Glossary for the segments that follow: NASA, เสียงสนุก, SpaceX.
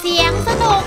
เสียงสนุก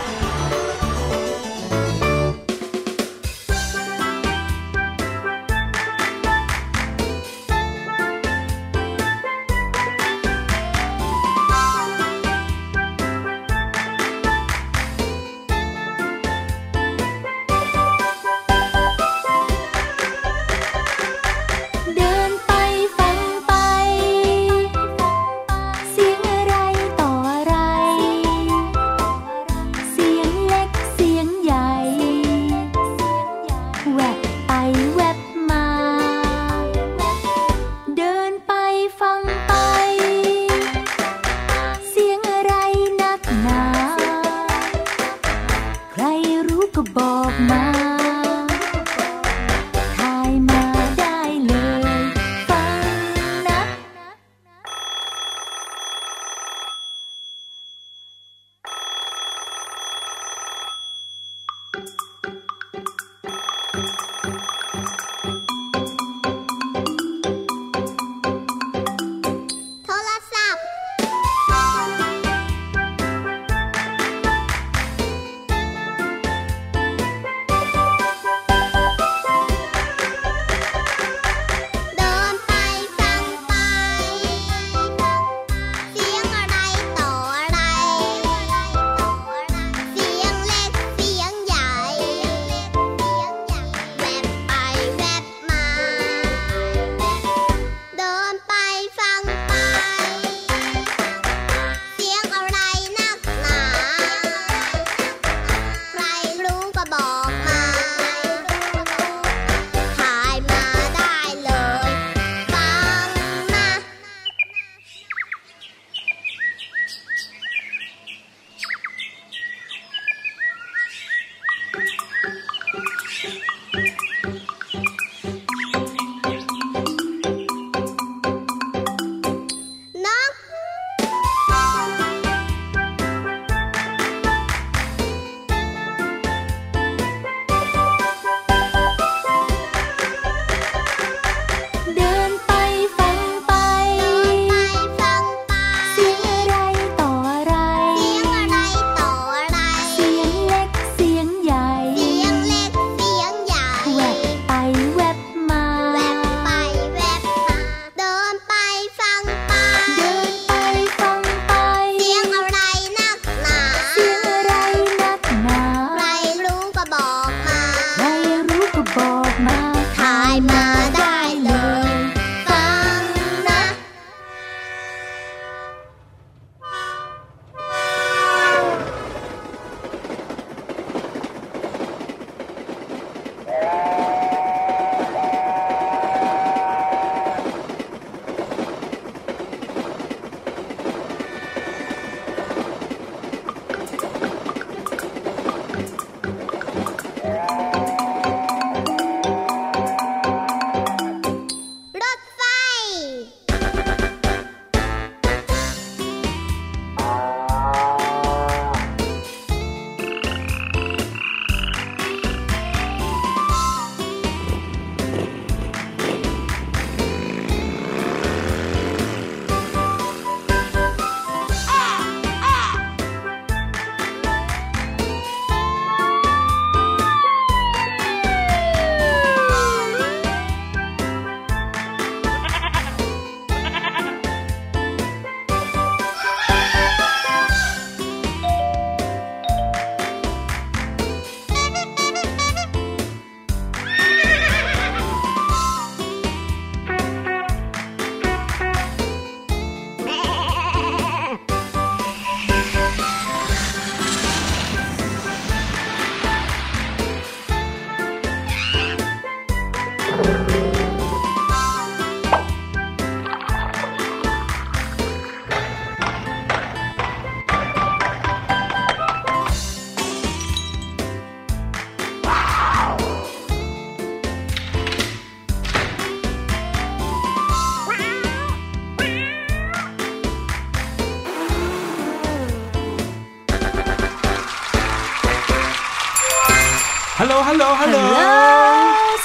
ฮัลโหล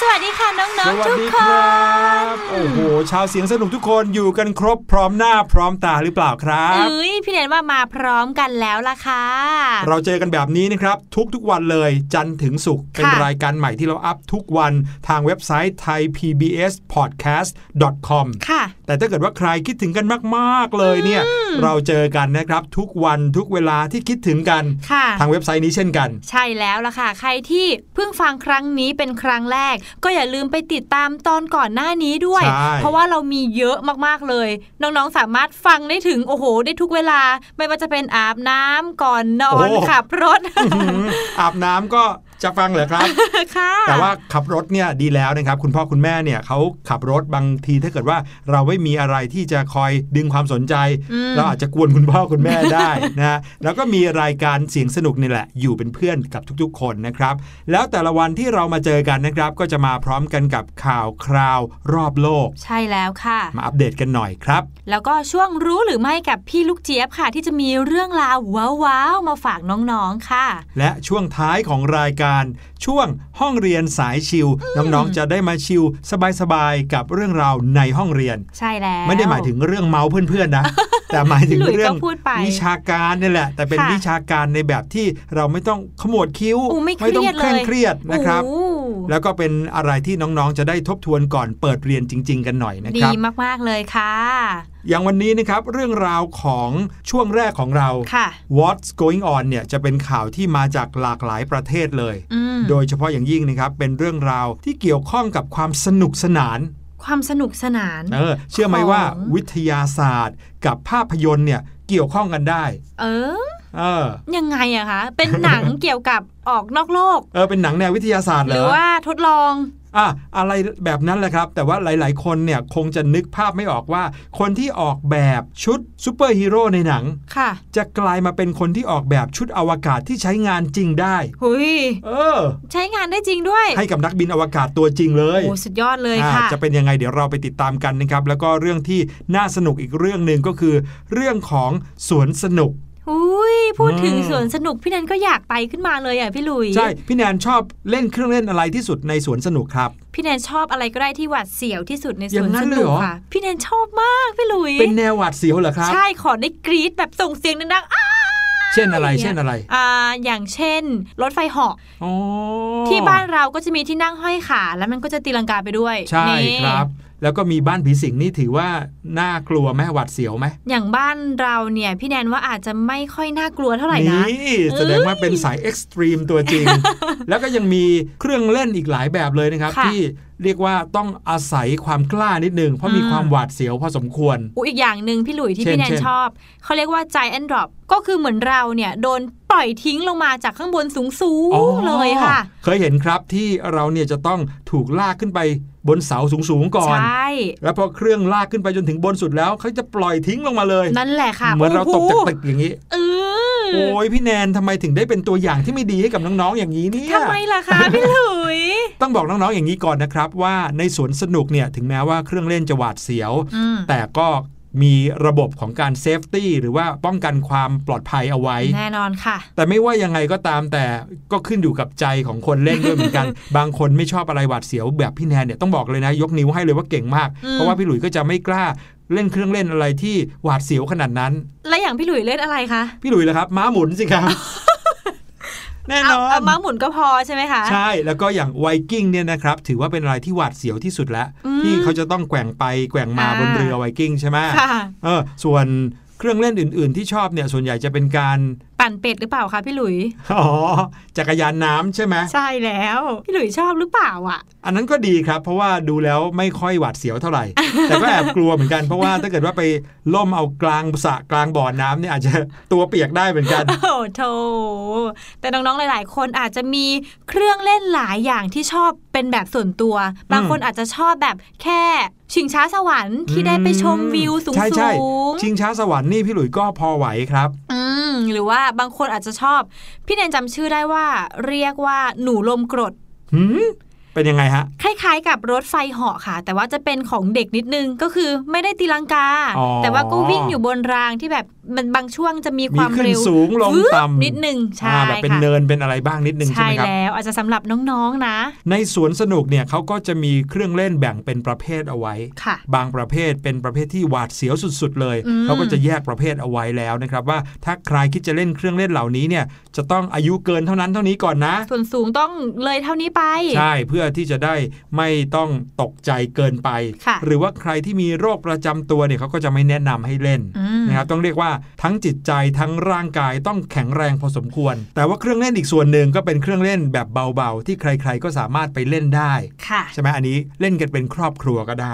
สวัสดีค่ะน้องๆทุกคนโอ้โห โหชาวเสียงสนุกทุกคนอยู่กันครบพร้อมหน้าพร้อมตาหรือเปล่าครับเอ้ยพี่แนนว่ามาพร้อมกันแล้วล่ะค่ะเราเจอกันแบบนี้นะครับทุกๆวันเลยจันทร์ถึงศุกร์เป็นรายการใหม่ที่เราอัพทุกวันทางเว็บไซต์ thaipbspodcast.com ค่ะแต่ถ้าเกิดว่าใครคิดถึงกันมากๆเลยเนี่ยเราเจอกันนะครับทุกวันทุกเวลาที่คิดถึงกันทางเว็บไซต์นี้เช่นกันใช่แล้วล่ะค่ะใครที่เพิ่งฟังครั้งนี้เป็นครั้งแรกก็อย่าลืมไปติดตามตอนก่อนหน้านี้ด้วยเพราะว่าเรามีเยอะมากๆเลยน้องๆสามารถฟังได้ถึงโอ้โหได้ทุกเวลาไม่ว่าจะเป็นอาบน้ำก่อนนอนขับรถ อาบน้ำก็จะฟังเหรอครับ แต่ว่าขับรถเนี่ยดีแล้วนะครับคุณพ่อคุณแม่เนี่ยเขาขับรถบางทีถ้าเกิดว่าเราไม่มีอะไรที่จะคอยดึงความสนใจเราอาจจะกวนคุณพ่อคุณแม่ได้นะแล้วก็มีรายการเสียงสนุกนี่แหละอยู่เป็นเพื่อนกับทุกๆคนนะครับแล้วแต่ละวันที่เรามาเจอกันนะครับก็จะมาพร้อมกันกับข่าวคราวรอบโลกใช่แล้วค่ะมาอัปเดตกันหน่อยครับแล้วก็ช่วงรู้หรือไม่กับพี่ลูกเจี๊ยบค่ะที่จะมีเรื่องราวว้าวๆมาฝากน้องๆค่ะและช่วงท้ายของรายการช่วงห้องเรียนสายชิลน้องๆจะได้มาชิลสบายๆกับเรื่องราวในห้องเรียนใช่แล้วไม่ได้หมายถึงเรื่องเมาเพื่อนๆนะ แต่หมายถึง เรื่องวิชาการนี่แหละแต่เป็นวิชาการในแบบที่เราไม่ต้องขมวดคิ้วไม่ต้องเคร่งเครียดนะครับแล้วก็เป็นอะไรที่น้องๆจะได้ทบทวนก่อนเปิดเรียนจริงๆกันหน่อยนะครับดีมากๆเลยค่ะอย่างวันนี้นะครับเรื่องราวของช่วงแรกของเรา What's going on เนี่ยจะเป็นข่าวที่มาจากหลากหลายประเทศเลยโดยเฉพาะอย่างยิ่งนะครับเป็นเรื่องราวที่เกี่ยวข้องกับความสนุกสนานเชื่อไหมว่าวิทยาศาสตร์กับภาพยนตร์เนี่ยเกี่ยวข้องกันได้ยังไงอะคะเป็นหนัง เกี่ยวกับออกนอกโลกเป็นหนังแนววิทยาศาสตร์เหรอหรือว่าทดลองอะไรแบบนั้นแหละครับแต่ว่าหลายๆคนเนี่ยคงจะนึกภาพไม่ออกว่าคนที่ออกแบบชุดซูเปอร์ฮีโร่ในหนังจะกลายมาเป็นคนที่ออกแบบชุดอวกาศที่ใช้งานจริงได้ใช้งานได้จริงด้วยให้กับนักบินอวกาศตัวจริงเลยโอ้สุดยอดเลยค่ะจะเป็นยังไงเดี๋ยวเราไปติดตามกันนะครับแล้วก็เรื่องที่น่าสนุกอีกเรื่องนึงก็คือเรื่องของสวนสนุกพูดถึงสวนสนุกพี่แนนก็อยากไปขึ้นมาเลยอ่ะพี่ลุยใช่พี่แนนชอบเล่นเครื่องเล่นอะไรที่สุดในสวนสนุกครับพี่แนนชอบอะไรก็ได้ที่หวาดเสียวที่สุดในสวนสนุกค่ะพี่แนนชอบมากพี่ลุยเป็นแนวหวาดเสียวเหรอครับใช่ขอได้กรี๊ดแบบส่งเสียงดังๆเช่นอะไรอย่างเช่นรถไฟเหาะที่บ้านเราก็จะมีที่นั่งห้อยขาแล้วมันก็จะตีลังกาไปด้วยใช่ครับแล้วก็มีบ้านผีสิงนี่ถือว่าน่ากลัวไหมหวาดเสียวไหมอย่างบ้านเราเนี่ยพี่แนนว่าอาจจะไม่ค่อยน่ากลัวเท่าไหร่นะนี่แสดงว่าเป็นสายเอ็กซ์ตรีมตัวจริง แล้วก็ยังมีเครื่องเล่นอีกหลายแบบเลยนะครับที่เรียกว่าต้องอาศัยความกล้านิดนึงเพราะมีความหวาดเสียวพอสมควรอีกอย่างหนึ่งพี่หลุยที่พี่แนนชอบเขาเรียกว่า Giant Drop ก็คือเหมือนเราเนี่ยโดนปล่อยทิ้งลงมาจากข้างบนสูงๆเลยค่ะเคยเห็นครับที่เราเนี่ยจะต้องถูกลากขึ้นไปบนเสาสูงๆก่อนใช่แล้วพอเครื่องลากขึ้นไปจนถึงบนสุดแล้วเขาจะปล่อยทิ้งลงมาเลยนั่นแหละค่ะเหมือนเราตกจากตึกอย่างนี้โอ้ยพี่แนนทำไมถึงได้เป็นตัวอย่างที่ไม่ดีให้กับน้องๆอย่างนี้เนี่ยทำไมล่ะคะพี่หลุย ต้องบอกน้องๆอย่างนี้ก่อนนะครับว่าในสวนสนุกเนี่ยถึงแม้ว่าเครื่องเล่นจะหวาดเสียวแต่ก็มีระบบของการเซฟตี้หรือว่าป้องกันความปลอดภัยเอาไว้แน่นอนค่ะแต่ไม่ว่ายังไงก็ตามแต่ก็ขึ้นอยู่กับใจของคนเล่นด้วยเหมือนกัน บางคนไม่ชอบอะไรหวาดเสียวแบบพี่แนนเนี่ยต้องบอกเลยนะยกนิ้วให้เลยว่าเก่งมากเพราะว่าพี่หลุยส์ก็จะไม่กล้าเล่นเครื่องเล่นอะไรที่หวาดเสียวขนาดนั้นและอย่างพี่หลุยส์เล่นอะไรคะพี่หลุยส์ล่ะครับม้าหมุนสิครับ แน่นอนม้าหมุนก็พอใช่ไหมคะใช่แล้วก็อย่างไวกิ้งเนี่ยนะครับถือว่าเป็นอะไรที่หวาดเสียวที่สุดแล้วที่เขาจะต้องแกว่งไปแกว่งมาบนเรือไวกิ้งใช่ไหมส่วนเครื่องเล่นอื่นๆที่ชอบเนี่ยส่วนใหญ่จะเป็นการปั่นเป็ดหรือเปล่าคะพี่หลุยจักรยานน้ำใช่ไหมใช่แล้วพี่หลุยชอบหรือเปล่าอ่ะอันนั้นก็ดีครับเพราะว่าดูแล้วไม่ค่อยหวาดเสียวเท่าไหร่ แต่ก็แอบกลัวเหมือนกันเพราะว่าถ้าเกิดว่าไปล่มเอากลางสระกลางบ่อน้ำเนี่ยอาจจะตัวเปียกได้เหมือนกัน โอ้โธ่แต่น้องๆหลายๆคนอาจจะมีเครื่องเล่นหลายอย่างที่ชอบเป็นแบบส่วนตัวบางคนอาจจะชอบแบบแค่ชิงช้าสวรรค์ที่ได้ไปชมวิวสูงๆใช่ๆชิงช้าสวรรค์นี่พี่หลุยก็พอไหวครับหรือว่าบางคนอาจจะชอบพี่แนนจำชื่อได้ว่าเรียกว่าหนูลมกรด เป็นยังไงฮะคล้ายๆกับรถไฟเหาะค่ะแต่ว่าจะเป็นของเด็กนิดนึงก็คือไม่ได้ตีลังกาแต่ว่าก็วิ่งอยู่บนรางที่แบบมันบางช่วงจะมีความเร็วสูงลงต่ำนิดนึงใช่แบบเป็นเนินเป็นอะไรบ้างนิดนึงใช่ไหมครับใช่แล้วอาจจะสำหรับน้องๆนะในสวนสนุกเนี่ยเขาก็จะมีเครื่องเล่นแบ่งเป็นประเภทเอาไว้บางประเภทเป็นประเภทที่หวาดเสียวสุดๆเลยเขาก็จะแยกประเภทเอาไว้แล้วนะครับว่าถ้าใครคิดจะเล่นเครื่องเล่นเหล่านี้เนี่ยจะต้องอายุเกินเท่านั้นเท่านี้ก่อนนะส่วนสูงต้องเลยเท่านี้ไปใช่เพื่อที่จะได้ไม่ต้องตกใจเกินไปหรือว่าใครที่มีโรคประจำตัวเนี่ยเขาก็จะไม่แนะนำให้เล่นนะครับต้องเรียกว่าทั้งจิตใจทั้งร่างกายต้องแข็งแรงพอสมควรแต่ว่าเครื่องเล่นอีกส่วนหนึ่งก็เป็นเครื่องเล่นแบบเบาๆที่ใครๆก็สามารถไปเล่นได้ใช่ไหมอันนี้เล่นกันเป็นครอบครัวก็ได้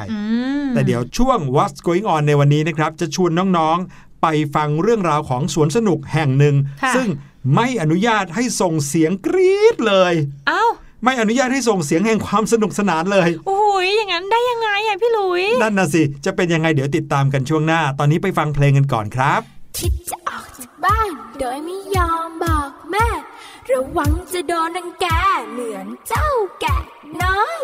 แต่เดี๋ยวช่วง What's Going On ในวันนี้นะครับจะชวนน้องๆไปฟังเรื่องราวของสวนสนุกแห่งหนึ่งซึ่งไม่อนุญาตให้ส่งเสียงกรี๊ดเลยอ้าวไม่อนุญาตให้ส่งเสียงแห่งความสนุกสนานเลยโอ้ยอย่างนั้นได้ยังไงอ่ะพี่ลุยนั่นน่ะสิจะเป็นยังไงเดี๋ยวติดตามกันช่วงหน้าตอนนี้ไปฟังเพลงกันก่อนครับคิดจะออกจากบ้านโดยไม่ยอมบอกแม่ระวังจะโดนรังแกเหมือนเจ้าแกะน้อย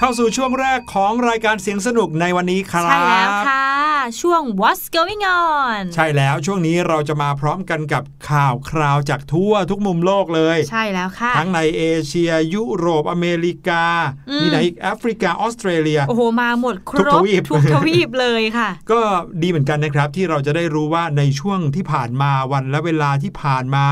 เข้าสู่ช่วงแรกของรายการเสียงสนุกในวันนี้ครับใช่แล้วค่ะช่วง What's Going On ใช่แล้วช่วงนี้เราจะมาพร้อมกันกับข่าวคราวจากทั่วทุกมุมโลกเลยใช่แล้วค่ะทั้งในเอเชียยุโรปอเมริกามีไหนอีกแอฟริกาออสเตรเลียโอ้โหมาหมดครบทุกทวีปเลยค่ะก็ดีเหมือนกันนะครับที่เราจะได้รู้ว่าในช่วงที่ผ่านมาวันและเวลาที่ผ่านมา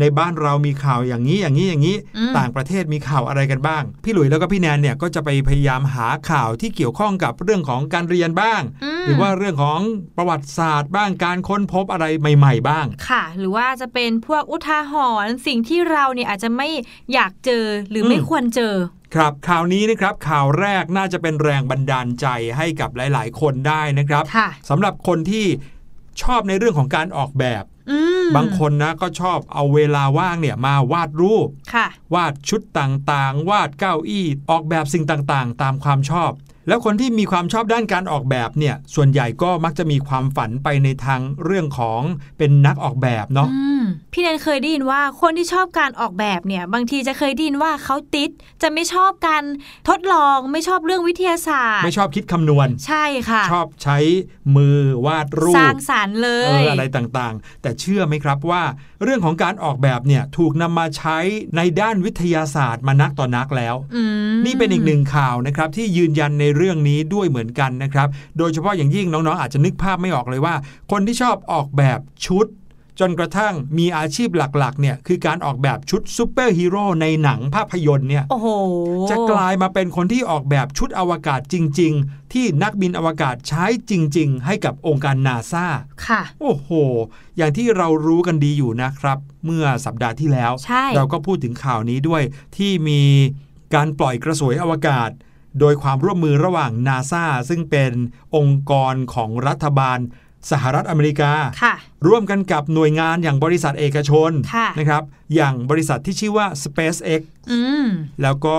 ในบ้านเรามีข่าวอย่างนี้อย่างนี้อย่างนี้ต่างประเทศมีข่าวอะไรกันบ้างพี่หลุยแล้วก็พี่แนนเนี่ยก็จะไปพยายามหาข่าวที่เกี่ยวข้องกับเรื่องของการเรียนบ้างหรือว่าเรื่องของประวัติศาสตร์บ้างการค้นพบอะไรใหม่ๆบ้างค่ะหรือว่าจะเป็นพวกอุทาหรณ์สิ่งที่เราเนี่ยอาจจะไม่อยากเจอหรือไม่ควรเจอครับข่าวนี้นะครับข่าวแรกน่าจะเป็นแรงบันดาลใจให้กับหลายๆคนได้นะครับสำหรับคนที่ชอบในเรื่องของการออกแบบบางคนนะก็ชอบเอาเวลาว่างเนี่ยมาวาดรูปวาดชุดต่างๆวาดเก้าอี้ออกแบบสิ่งต่างๆตามความชอบแล้วคนที่มีความชอบด้านการออกแบบเนี่ยส่วนใหญ่ก็มักจะมีความฝันไปในทางเรื่องของเป็นนักออกแบบเนาะพี่แนนเคยได้ยินว่าคนที่ชอบการออกแบบเนี่ยบางทีจะเคยได้ยินว่าเขาติดจะไม่ชอบการทดลองไม่ชอบเรื่องวิทยาศาสตร์ไม่ชอบคิดคำนวณใช่ค่ะชอบใช้มือวาดรูปสร้างสรรค์เลยอะไรต่างๆแต่เชื่อไหมครับว่าเรื่องของการออกแบบเนี่ยถูกนำมาใช้ในด้านวิทยาศาสตร์มานักต่อนักแล้วนี่เป็นอีกหนึ่งข่าวนะครับที่ยืนยันในเรื่องนี้ด้วยเหมือนกันนะครับโดยเฉพาะอย่างยิ่งน้องๆอาจจะนึกภาพไม่ออกเลยว่าคนที่ชอบออกแบบชุดจนกระทั่งมีอาชีพหลักๆเนี่ยคือการออกแบบชุดซูเปอร์ฮีโร่ในหนังภาพยนตร์เนี่ย จะกลายมาเป็นคนที่ออกแบบชุดอวกาศจริงๆที่นักบินอวกาศใช้จริงๆให้กับองค์การ NASA ค่ะโอ้โหอย่างที่เรารู้กันดีอยู่นะครับเมื่อสัปดาห์ที่แล้วเราก็พูดถึงข่าวนี้ด้วยที่มีการปล่อยกระสวยอวกาศโดยความร่วมมือระหว่าง NASA ซึ่งเป็นองค์กรของรัฐบาลสหรัฐอเมริการ่วมกันกับหน่วยงานอย่างบริษัทเอกชนะนะครับอย่างบริษัทที่ชื่อว่า SpaceX แล้วก็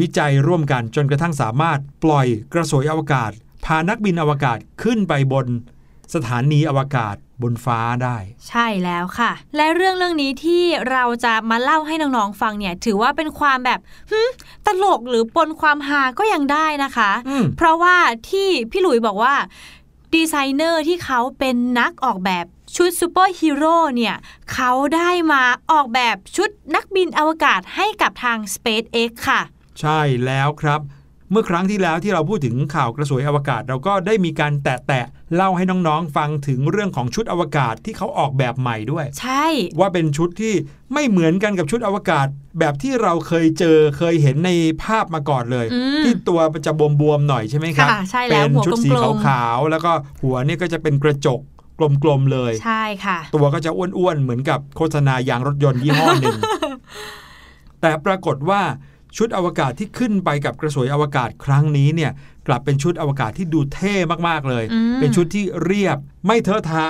วิจัยร่วมกันจนกระทั่งสามารถปล่อยกระสวยอวกาศพานักบินอวกาศขึ้นไปบนสถานีอวกาศบนฟ้าได้ใช่แล้วค่ะและเรื่องนี้ที่เราจะมาเล่าให้น้องๆฟังเนี่ยถือว่าเป็นความแบบตลกหรือปนความฮาก็ยังได้นะคะเพราะว่าที่พี่หลุยบอกว่าดีไซเนอร์ที่เขาเป็นนักออกแบบชุดซูเปอร์ฮีโร่เนี่ยเขาได้มาออกแบบชุดนักบินอวกาศให้กับทาง SpaceX ค่ะใช่แล้วครับเมื่อครั้งที่แล้วที่เราพูดถึงข่าวกระสวยอวกาศเราก็ได้มีการแตะเล่าให้น้องๆฟังถึงเรื่องของชุดอวกาศที่เขาออกแบบใหม่ด้วยใช่ว่าเป็นชุดที่ไม่เหมือนกันกับชุดอวกาศแบบที่เราเคยเจอเคยเห็นในภาพมาก่อนเลยที่ตัวจะบวมๆหน่อยใช่ไหมครับใช่แล้วเป็นชุดสีขาวๆแล้วก็หัวเนี่ยก็จะเป็นกระจกกลมๆเลยใช่ค่ะตัวก็จะอ้วนๆเหมือนกับโฆษณายางรถยนต์ยี่ห้อหนึ่ง แต่ปรากฏว่าชุดอวกาศที่ขึ้นไปกับกระสวยอวกาศครั้งนี้เนี่ยกลับเป็นชุดอวกาศที่ดูเท่มากๆเลยเป็นชุดที่เรียบไม่เทอะทะ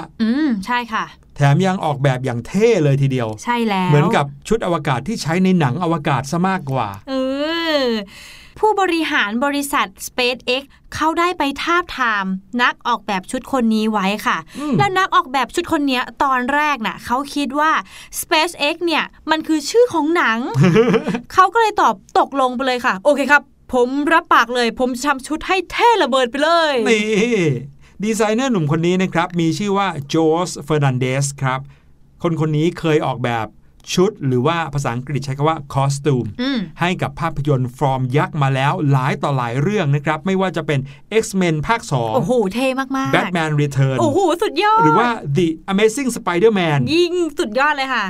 ใช่ค่ะแถมยังออกแบบอย่างเท่เลยทีเดียวใช่แล้วเหมือนกับชุดอวกาศที่ใช้ในหนังอวกาศซะมากกว่าผู้บริหารบริษัท SpaceX เขาได้ไปทาบทามนักออกแบบชุดคนนี้ไว้ค่ะแล้วนักออกแบบชุดคนนี้ตอนแรกน่ะเขาคิดว่า SpaceX เนี่ยมันคือชื่อของหนัง เขาก็เลยตอบตกลงไปเลยค่ะโอเคครับผมรับปากเลยผมทำชุดให้เท่ระเบิดไปเลยนี่ดีไซเนอร์หนุ่มคนนี้นะครับมีชื่อว่าโจสเฟอร์นันเดสครับคนนี้เคยออกแบบชุดหรือว่าภาษาอังกฤษใช้คำว่า costume ให้กับภาพยนตร์ฟอร์มยักษ์มาแล้วหลายต่อหลายเรื่องนะครับไม่ว่าจะเป็น X-Men ภาค 2โอ้โหเท่มากๆ Batman Return โอ้โหสุดยอดหรือว่า The Amazing Spider-Man ยิ่งสุดยอดเลยค่ะ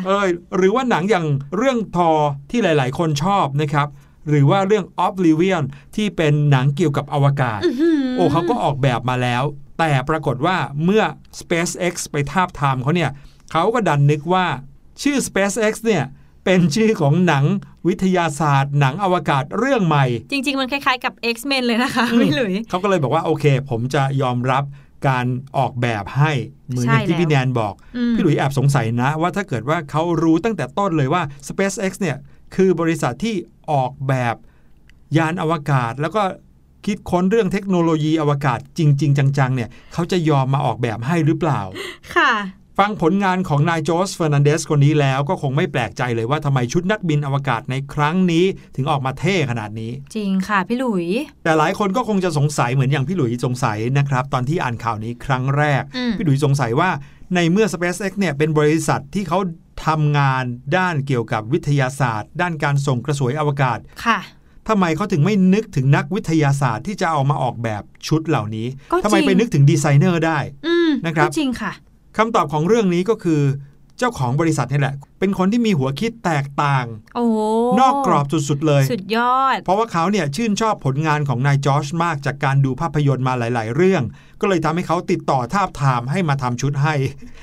หรือว่าหนังอย่างเรื่องทอร์ที่หลายๆคนชอบนะครับหรือว่าเรื่อง Oblivion ที่เป็นหนังเกี่ยวกับอวกาศโอ้เขาก็ออกแบบมาแล้วแต่ปรากฏว่าเมื่อ SpaceX ไปทาบทามเขาเนี่ยเขาก็ดันนึกว่าชื่อ SpaceX เนี่ยเป็นชื่อของหนังวิทยาศาสตร์หนังอวกาศเรื่องใหม่จริงๆมันคล้ายๆกับ X-Men เลยนะคะพี่หลุยเขาก็เลยบอกว่าโอเคผมจะยอมรับการออกแบบให้เหมือนที่พี่แนนบอกพี่หลุยแอบสงสัยนะว่าถ้าเกิดว่าเขารู้ตั้งแต่ต้นเลยว่า SpaceX เนี่ยคือบริษัทที่ออกแบบยานอวกาศแล้วก็คิดค้นเรื่องเทคโนโลยีอวกาศจริงๆจังๆเนี่ยเขาจะยอมมาออกแบบให้หรือเปล่าค่ะ ฟังผลงานของนายจอร์จ เฟอร์นันเดสคนนี้แล้วก็คงไม่แปลกใจเลยว่าทำไมชุดนักบินอวกาศในครั้งนี้ถึงออกมาเท่ขนาดนี้จริงค่ะพี่หลุยแต่หลายคนก็คงจะสงสัยเหมือนอย่างพี่หลุยสงสัยนะครับตอนที่อ่านข่าวนี้ครั้งแรกพี่หลุยสงสัยว่าในเมื่อ SpaceX เนี่ยเป็นบริษัทที่เขาทำงานด้านเกี่ยวกับวิทยาศาสตร์ด้านการส่งกระสวยอวกาศค่ะทำไมเขาถึงไม่นึกถึงนักวิทยาศาสตร์ที่จะเอามาออกแบบชุดเหล่านี้ทำไมไปนึกถึงดีไซเนอร์ได้นะครับจริงค่ะคำตอบของเรื่องนี้ก็คือเจ้าของบริษัทนี่แหละเป็นคนที่มีหัวคิดแตกต่างนอกกรอบสุดๆเลยสุดยอดเพราะว่าเขาเนี่ยชื่นชอบผลงานของนายจอร์จมากจากการดูภาพยนตร์มาหลายๆเรื่องก็เลยทำให้เขาติดต่อทาบทามให้มาทำชุดให้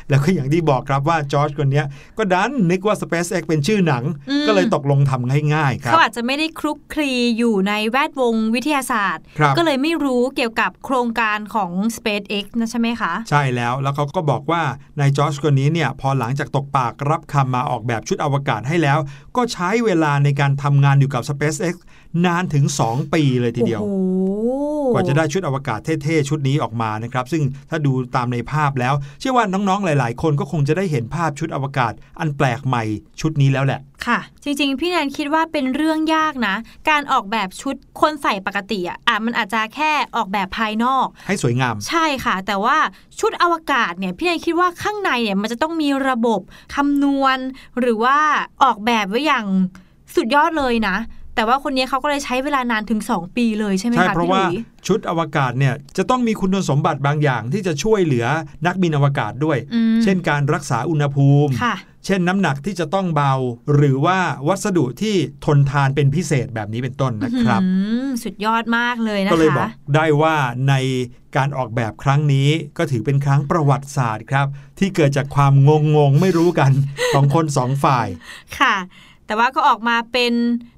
แล้วก็อย่างที่บอกครับว่าจอร์จคนนี้ก็ดันนึกว่า SpaceX เป็นชื่อหนังก็เลยตกลงทำง่ายๆครับเขาอาจจะไม่ได้คลุกคลีอยู่ในแวดวงวิทยาศาสตร์ก็เลยไม่รู้เกี่ยวกับโครงการของ SpaceX นะใช่ไหมคะใช่แล้วเขาก็บอกว่านายจอร์จคนนี้เนี่ยพอหลังจากตกปากรับคำมาออกแบบชุดอวกาศให้แล้วก็ใช้เวลาในการทำงานอยู่กับ SpaceX นานถึง2 ปีเลยทีเดียวกว่าจะได้ชุดอวกาศเท่ๆชุดนี้ออกมานะครับซึ่งถ้าดูตามในภาพแล้วเชื่อว่าน้องๆหลายๆคนก็คงจะได้เห็นภาพชุดอวกาศอันแปลกใหม่ชุดนี้แล้วแหละค่ะจริงๆพี่แนนคิดว่าเป็นเรื่องยากนะการออกแบบชุดคนใส่ปกติอ่ะมันอาจจะแค่ออกแบบภายนอกให้สวยงามใช่ค่ะแต่ว่าชุดอวกาศเนี่ยพี่แนนคิดว่าข้างในเนี่ยมันจะต้องมีระบบคำนวณหรือว่าออกแบบไว้อย่างสุดยอดเลยนะแต่ว่าคนนี้เขาก็เลยใช้เวลานานถึง2 ปีเลยใช่ไหมคะพี่หลุยใช่เพราะว่าชุดอวกาศเนี่ยจะต้องมีคุณสมบัติบางอย่างที่จะช่วยเหลือนักบินอวกาศด้วยเช่นการรักษาอุณหภูมิเช่นน้ำหนักที่จะต้องเบาหรือว่าวัสดุที่ทนทานเป็นพิเศษแบบนี้เป็นต้นนะครับสุดยอดมากเลยนะคะก็เลยบอกได้ว่าในการออกแบบครั้งนี้ก็ถือเป็นครั้งประวัติศาสตร์ครับที่เกิดจากความงงไม่รู้กันของคน2 ฝ่าย ค่ะแต่ว่าก็ออกมาเป็น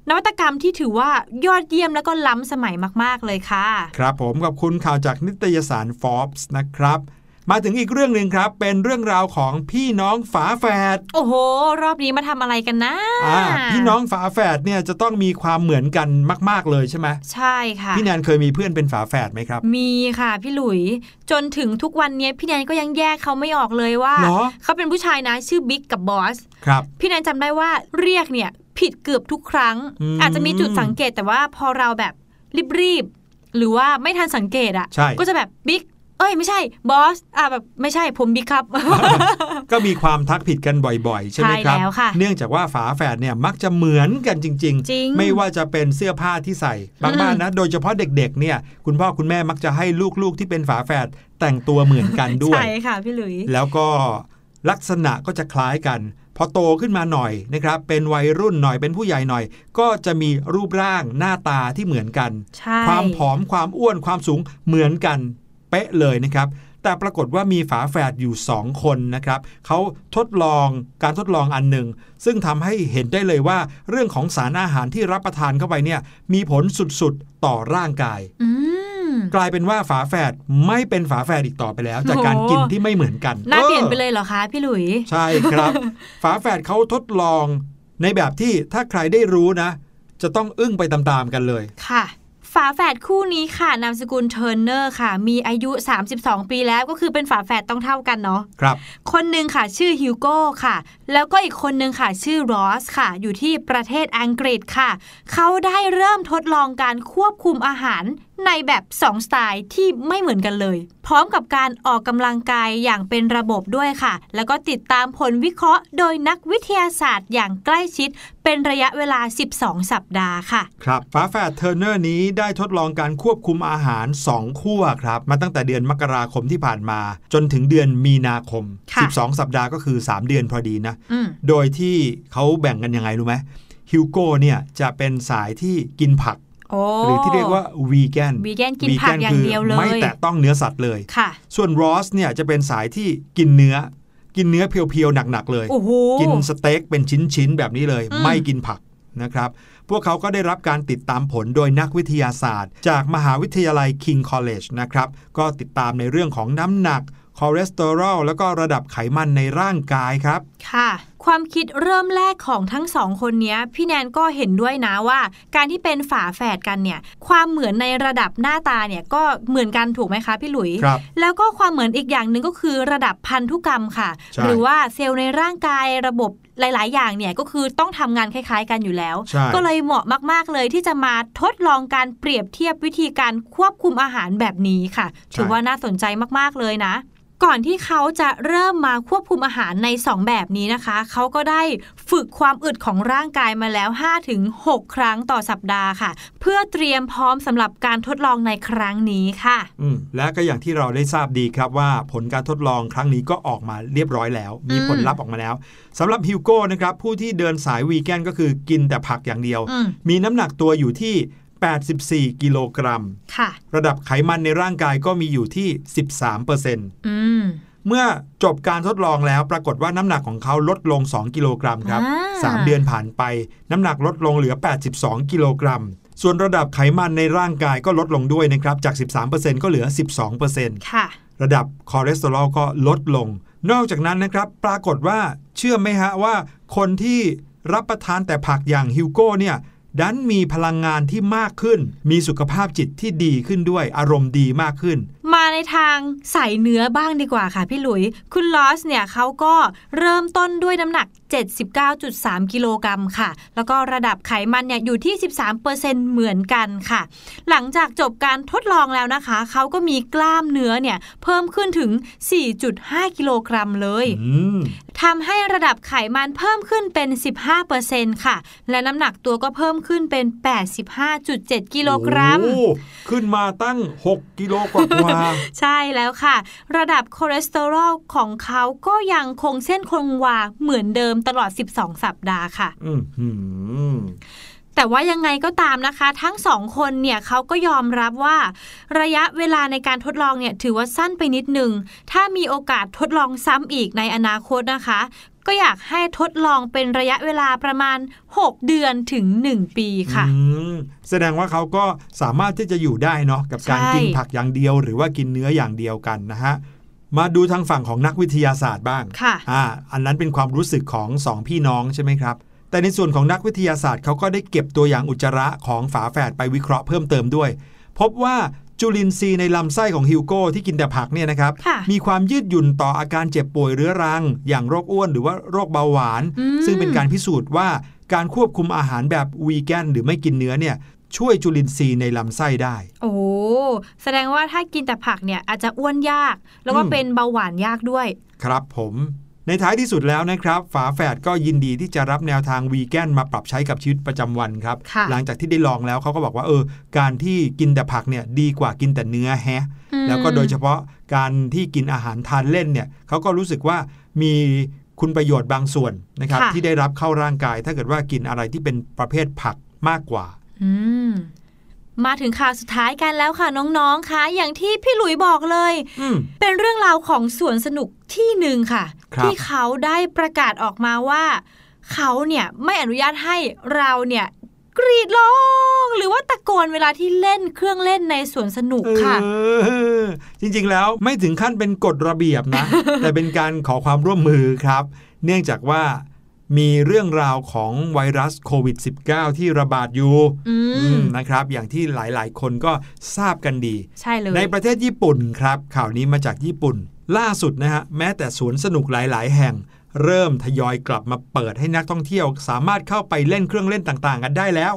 นวัตกรรมที่ถือว่ายอดเยี่ยมและก็ล้ำสมัยมากๆเลยค่ะครับผมขอบคุณข่าวจากนิตยสาร Forbes นะครับมาถึงอีกเรื่องนึงครับเป็นเรื่องราวของพี่น้องฝาแฝดโอ้โหรอบนี้มาทำอะไรกันนะพี่น้องฝาแฝดเนี่ยจะต้องมีความเหมือนกันมากๆเลยใช่ไหมใช่ค่ะพี่แนนเคยมีเพื่อนเป็นฝาแฝดไหมครับมีค่ะพี่หลุยจนถึงทุกวันนี้พี่แนนก็ยังแยกเขาไม่ออกเลยว่าเขาเป็นผู้ชายนะชื่อบิ๊กกับบอสครับพี่แนนจำได้ว่าเรียกเนี่ยผิดเกือบทุกครั้งอาจจะมีจุดสังเกตแต่ว่าพอเราแบบรีบหรือว่าไม่ทันสังเกตก็จะแบบบิ๊กเอ้ยไม่ใช่บอสแบบไม่ใช่ผมบิ๊กครับ ก็มีความทักผิดกันบ่อยๆใช่ไหมครับเนื่องจากว่าฝาแฝดเนี่ยมักจะเหมือนกันจริงๆไม่ว่าจะเป็นเสื้อผ้าที่ใส่บางบ้านนะโดยเฉพาะเด็กๆเนี่ยคุณพ่อคุณแม่มักจะให้ลูกๆที่เป็นฝาแฝดแต่งตัวเหมือนกันด้วย ใช่ค่ะพี่หลุยแล้วก็ลักษณะก็จะคล้ายกันพอโตขึ้นมาหน่อยนะครับเป็นวัยรุ่นหน่อยเป็นผู้ใหญ่หน่อยก็จะมีรูปร่างหน้าตาที่เหมือนกันความผอมความอ้วนความสูงเหมือนกันเป๊ะเลยนะครับแต่ปรากฏว่ามีฝาแฝดอยู่2 คนนะครับเขาทดลองอันหนึ่งซึ่งทำให้เห็นได้เลยว่าเรื่องของสารอาหารที่รับประทานเข้าไปเนี่ยมีผลสุดๆต่อร่างกายกลายเป็นว่าฝาแฝดไม่เป็นฝาแฝดอีกต่อไปแล้วจากการกินที่ไม่เหมือนกันน่าเปลี่ยนไปเลยเหรอคะพี่หลุยใช่ครับ ฝาแฝดเขาทดลองในแบบที่ถ้าใครได้รู้นะจะต้องอึ้งไปตามๆกันเลยค่ะฝาแฝดคู่นี้ค่ะนามสกุลเทอร์เนอร์ค่ะมีอายุ32 ปีแล้วก็คือเป็นฝาแฝดต้องเท่ากันเนาะครับคนหนึ่งค่ะชื่อฮิวโก้ค่ะแล้วก็อีกคนหนึ่งค่ะชื่อรอสค่ะอยู่ที่ประเทศอังกฤษค่ะเขาได้เริ่มทดลองการควบคุมอาหารในแบบ2 สไตล์ที่ไม่เหมือนกันเลยพร้อมกับการออกกำลังกายอย่างเป็นระบบด้วยค่ะแล้วก็ติดตามผลวิเคราะห์โดยนักวิทยาศาสตร์อย่างใกล้ชิดเป็นระยะเวลา12 สัปดาห์ค่ะครับฝาแฝดเทอร์เนอร์นี้ได้ทดลองการควบคุมอาหาร2 ขั้วครับมาตั้งแต่เดือนมกราคมที่ผ่านมาจนถึงเดือนมีนาคม12 สัปดาห์ก็คือ3 เดือนพอดีนะโดยที่เขาแบ่งกันยังไงรู้ไหมฮิวโก้เนี่ยจะเป็นสายที่กินผักหรือที่เรียกว่าวีแกนกินผักอย่างเดียวเลยไม่แตะต้องเนื้อสัตว์เลยส่วนรอสเนี่ยจะเป็นสายที่กินเนื้อเพียวๆหนักๆเลยกินสเต็กเป็นชิ้นๆแบบนี้เลยไม่กินผักนะครับพวกเขาก็ได้รับการติดตามผลโดยนักวิทยาศาสตร์จากมหาวิทยาลัย King College นะครับก็ติดตามในเรื่องของน้ำหนักคอเลสเตอรอลแล้วก็ระดับไขมันในร่างกายครับค่ะ ความคิดเริ่มแรกของทั้งสองคนนี้พี่แนนก็เห็นด้วยนะว่าการที่เป็นฝาแฝดกันเนี่ยความเหมือนในระดับหน้าตาเนี่ยก็เหมือนกันถูกไหมคะพี่หลุยครับแล้วก็ความเหมือนอีกอย่างหนึ่งก็คือระดับพันธุกรรมค่ะหรือว่าเซลล์ในร่างกายระบบหลายๆอย่างเนี่ยก็คือต้องทำงานคล้ายๆกันอยู่แล้วก็เลยเหมาะมากๆเลยที่จะมาทดลองการเปรียบเทียบวิธีการควบคุมอาหารแบบนี้ค่ะถือว่าน่าสนใจมากๆเลยนะก่อนที่เขาจะเริ่มมาควบคุมอาหารใน2แบบนี้นะคะเขาก็ได้ฝึกความอึดของร่างกายมาแล้ว 5-6 ครั้งต่อสัปดาห์ค่ะเพื่อเตรียมพร้อมสำหรับการทดลองในครั้งนี้ค่ะและก็อย่างที่เราได้ทราบดีครับว่าผลการทดลองครั้งนี้ก็ออกมาเรียบร้อยแล้วมีผลลัพธ์ออกมาแล้วสำหรับฮิวโก้นะครับผู้ที่เดินสายวีแกนก็คือกินแต่ผักอย่างเดียวมีน้ำหนักตัวอยู่ที่84 กิโลกรัมระดับไขมันในร่างกายก็มีอยู่ที่ 13% เมื่อจบการทดลองแล้วปรากฏว่าน้ำหนักของเขาลดลง2กิโลกรัมครับ3เดือนผ่านไปน้ำหนักลดลงเหลือ82กิโลกรัมส่วนระดับไขมันในร่างกายก็ลดลงด้วยนะครับจาก 13% ก็เหลือ 12% ค่ะระดับคอเลสเตอรอลก็ลดลงนอกจากนั้นนะครับปรากฏว่าเชื่อไหมฮะว่าคนที่รับประทานแต่ผักอย่างฮิวโก้เนี่ยดันมีพลังงานที่มากขึ้นมีสุขภาพจิตที่ดีขึ้นด้วยอารมณ์ดีมากขึ้นมาในทางสายเนื้อบ้างดีกว่าค่ะพี่หลุยคุณลอสเนี่ยเขาก็เริ่มต้นด้วยน้ำหนัก 79.3 กิโลกรัมค่ะแล้วก็ระดับไขมันเนี่ยอยู่ที่ 13% เหมือนกันค่ะหลังจากจบการทดลองแล้วนะคะเขาก็มีกล้ามเนื้อเนี่ยเพิ่มขึ้นถึง 4.5 กิโลกรัมเลยทำให้ระดับไขมันเพิ่มขึ้นเป็น 15% ค่ะและน้ำหนักตัวก็เพิ่มขึ้นเป็น 85.7 กิโลกรัมขึ้นมาตั้ง6กิโลกว่าใช่แล้วค่ะระดับคอเลสเตอรอลของเขาก็ยังคงเส้นคงวาเหมือนเดิมตลอด12สัปดาห์ค่ะแต่ว่ายังไงก็ตามนะคะทั้งสองคนเนี่ยเขาก็ยอมรับว่าระยะเวลาในการทดลองเนี่ยถือว่าสั้นไปนิดนึงถ้ามีโอกาสทดลองซ้ำอีกในอนาคตนะคะก็อยากให้ทดลองเป็นระยะเวลาประมาณ6เดือนถึง1ปีค่ะแสดงว่าเขาก็สามารถที่จะอยู่ได้เนาะกับการกินผักอย่างเดียวหรือว่ากินเนื้ออย่างเดียวกันนะฮะมาดูทางฝั่งของนักวิทยาศาสตร์บ้างอันนั้นเป็นความรู้สึกของ2พี่น้องใช่ไหมครับแต่ในส่วนของนักวิทยาศาสตร์เขาก็ได้เก็บตัวอย่างอุจจาระของฝาแฝดไปวิเคราะห์เพิ่มเติมด้วยพบว่าจุลินทรีย์ในลำไส้ของฮิวโก้ที่กินแต่ผักเนี่ยนะครับมีความยืดหยุ่นต่ออาการเจ็บป่วยเรื้อรังอย่างโรคอ้วนหรือว่าโรคเบาหวานซึ่งเป็นการพิสูจน์ว่าการควบคุมอาหารแบบวีแกนหรือไม่กินเนื้อเนี่ยช่วยจุลินทรีย์ในลำไส้ได้โอ้แสดงว่าถ้ากินแต่ผักเนี่ยอาจจะอ้วนยากแล้วก็เป็นเบาหวานยากด้วยครับผมในท้ายที่สุดแล้วนะครับฝาแฝดก็ยินดีที่จะรับแนวทางวีแกนมาปรับใช้กับชีวิตประจำวันครับหลังจากที่ได้ลองแล้วเขาก็บอกว่าการที่กินแต่ผักเนี่ยดีกว่ากินแต่เนื้อแฮะแล้วก็โดยเฉพาะการที่กินอาหารทานเล่นเนี่ยเขาก็รู้สึกว่ามีคุณประโยชน์บางส่วนนะครับที่ได้รับเข้าร่างกายถ้าเกิดว่ากินอะไรที่เป็นประเภทผักมากกว่ามาถึงข่าวสุดท้ายกันแล้วค่ะน้องๆคะอย่างที่พี่หลุยบอกเลยเป็นเรื่องราวของสวนสนุกที่หนึ่งค่ะที่เขาได้ประกาศออกมาว่าเขาเนี่ยไม่อนุญาตให้เราเนี่ยกรีดร้องหรือว่าตะโกนเวลาที่เล่นเครื่องเล่นในสวนสนุกค่ะจริงๆแล้วไม่ถึงขั้นเป็นกฎระเบียบนะ แต่เป็นการขอความร่วมมือครับเนื่องจากว่ามีเรื่องราวของไวรัสโควิด -19 ที่ระบาดอยู่นะครับอย่างที่หลายๆคนก็ทราบกันดีใช่เลยในประเทศญี่ปุ่นครับข่าวนี้มาจากญี่ปุ่นล่าสุดนะฮะแม้แต่สวนสนุกหลายๆแห่งเริ่มทยอยกลับมาเปิดให้นักท่องเที่ยวสามารถเข้าไปเล่นเครื่องเล่นต่างๆกันได้แล้ว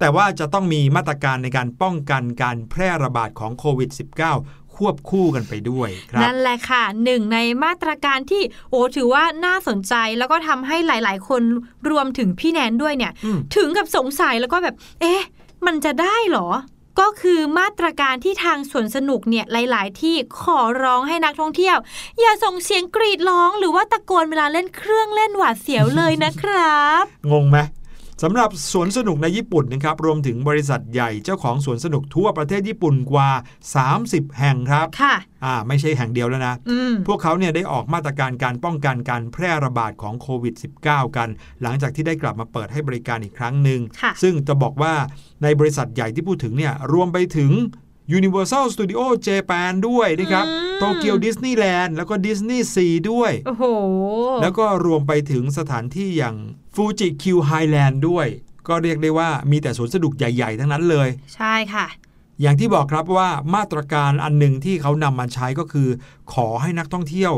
แต่ว่าจะต้องมีมาตรการในการป้องกันการแพร่ระบาดของโควิด -19ควบคู่กันไปด้วยครับนั่นแหละค่ะหนึ่งในมาตรการที่ถือว่าน่าสนใจแล้วก็ทำให้หลายๆคนรวมถึงพี่แนนด้วยเนี่ยถึงกับสงสัยแล้วก็แบบมันจะได้หรอก็คือมาตรการที่ทางสวนสนุกเนี่ยหลายๆที่ขอร้องให้นักท่องเที่ยวอย่าส่งเสียงกรีดร้องหรือว่าตะโกนเวลาเล่นเครื่องเล่นหวาดเสียวเลยนะครับงงไหมสำหรับสวนสนุกในญี่ปุ่นนะครับรวมถึงบริษัทใหญ่เจ้าของสวนสนุกทั่วประเทศญี่ปุ่นกว่า30แห่งครับไม่ใช่แห่งเดียวแล้วนะพวกเขาเนี่ยได้ออกมาตรการการป้องกันการแพร่ระบาดของโควิด -19 กันหลังจากที่ได้กลับมาเปิดให้บริการอีกครั้งหนึ่งซึ่งจะบอกว่าในบริษัทใหญ่ที่พูดถึงเนี่ยรวมไปถึง Universal Studio Japan ด้วยนะครับโตเกียวดิสนีย์แลนด์แล้วก็ดิสนีย์ซีด้วยโอ้โหแล้วก็รวมไปถึงสถานที่อย่างฟูจิคิวไฮแลนด์ด้วยก็เรียกได้ว่ามีแต่สวนสนุกใหญ่ๆทั้งนั้นเลยใช่ค่ะอย่างที่บอกครับว่ามาตรการอันหนึ่งที่เขานำมาใช้ก็คือขอให้นักท่องเที่ยว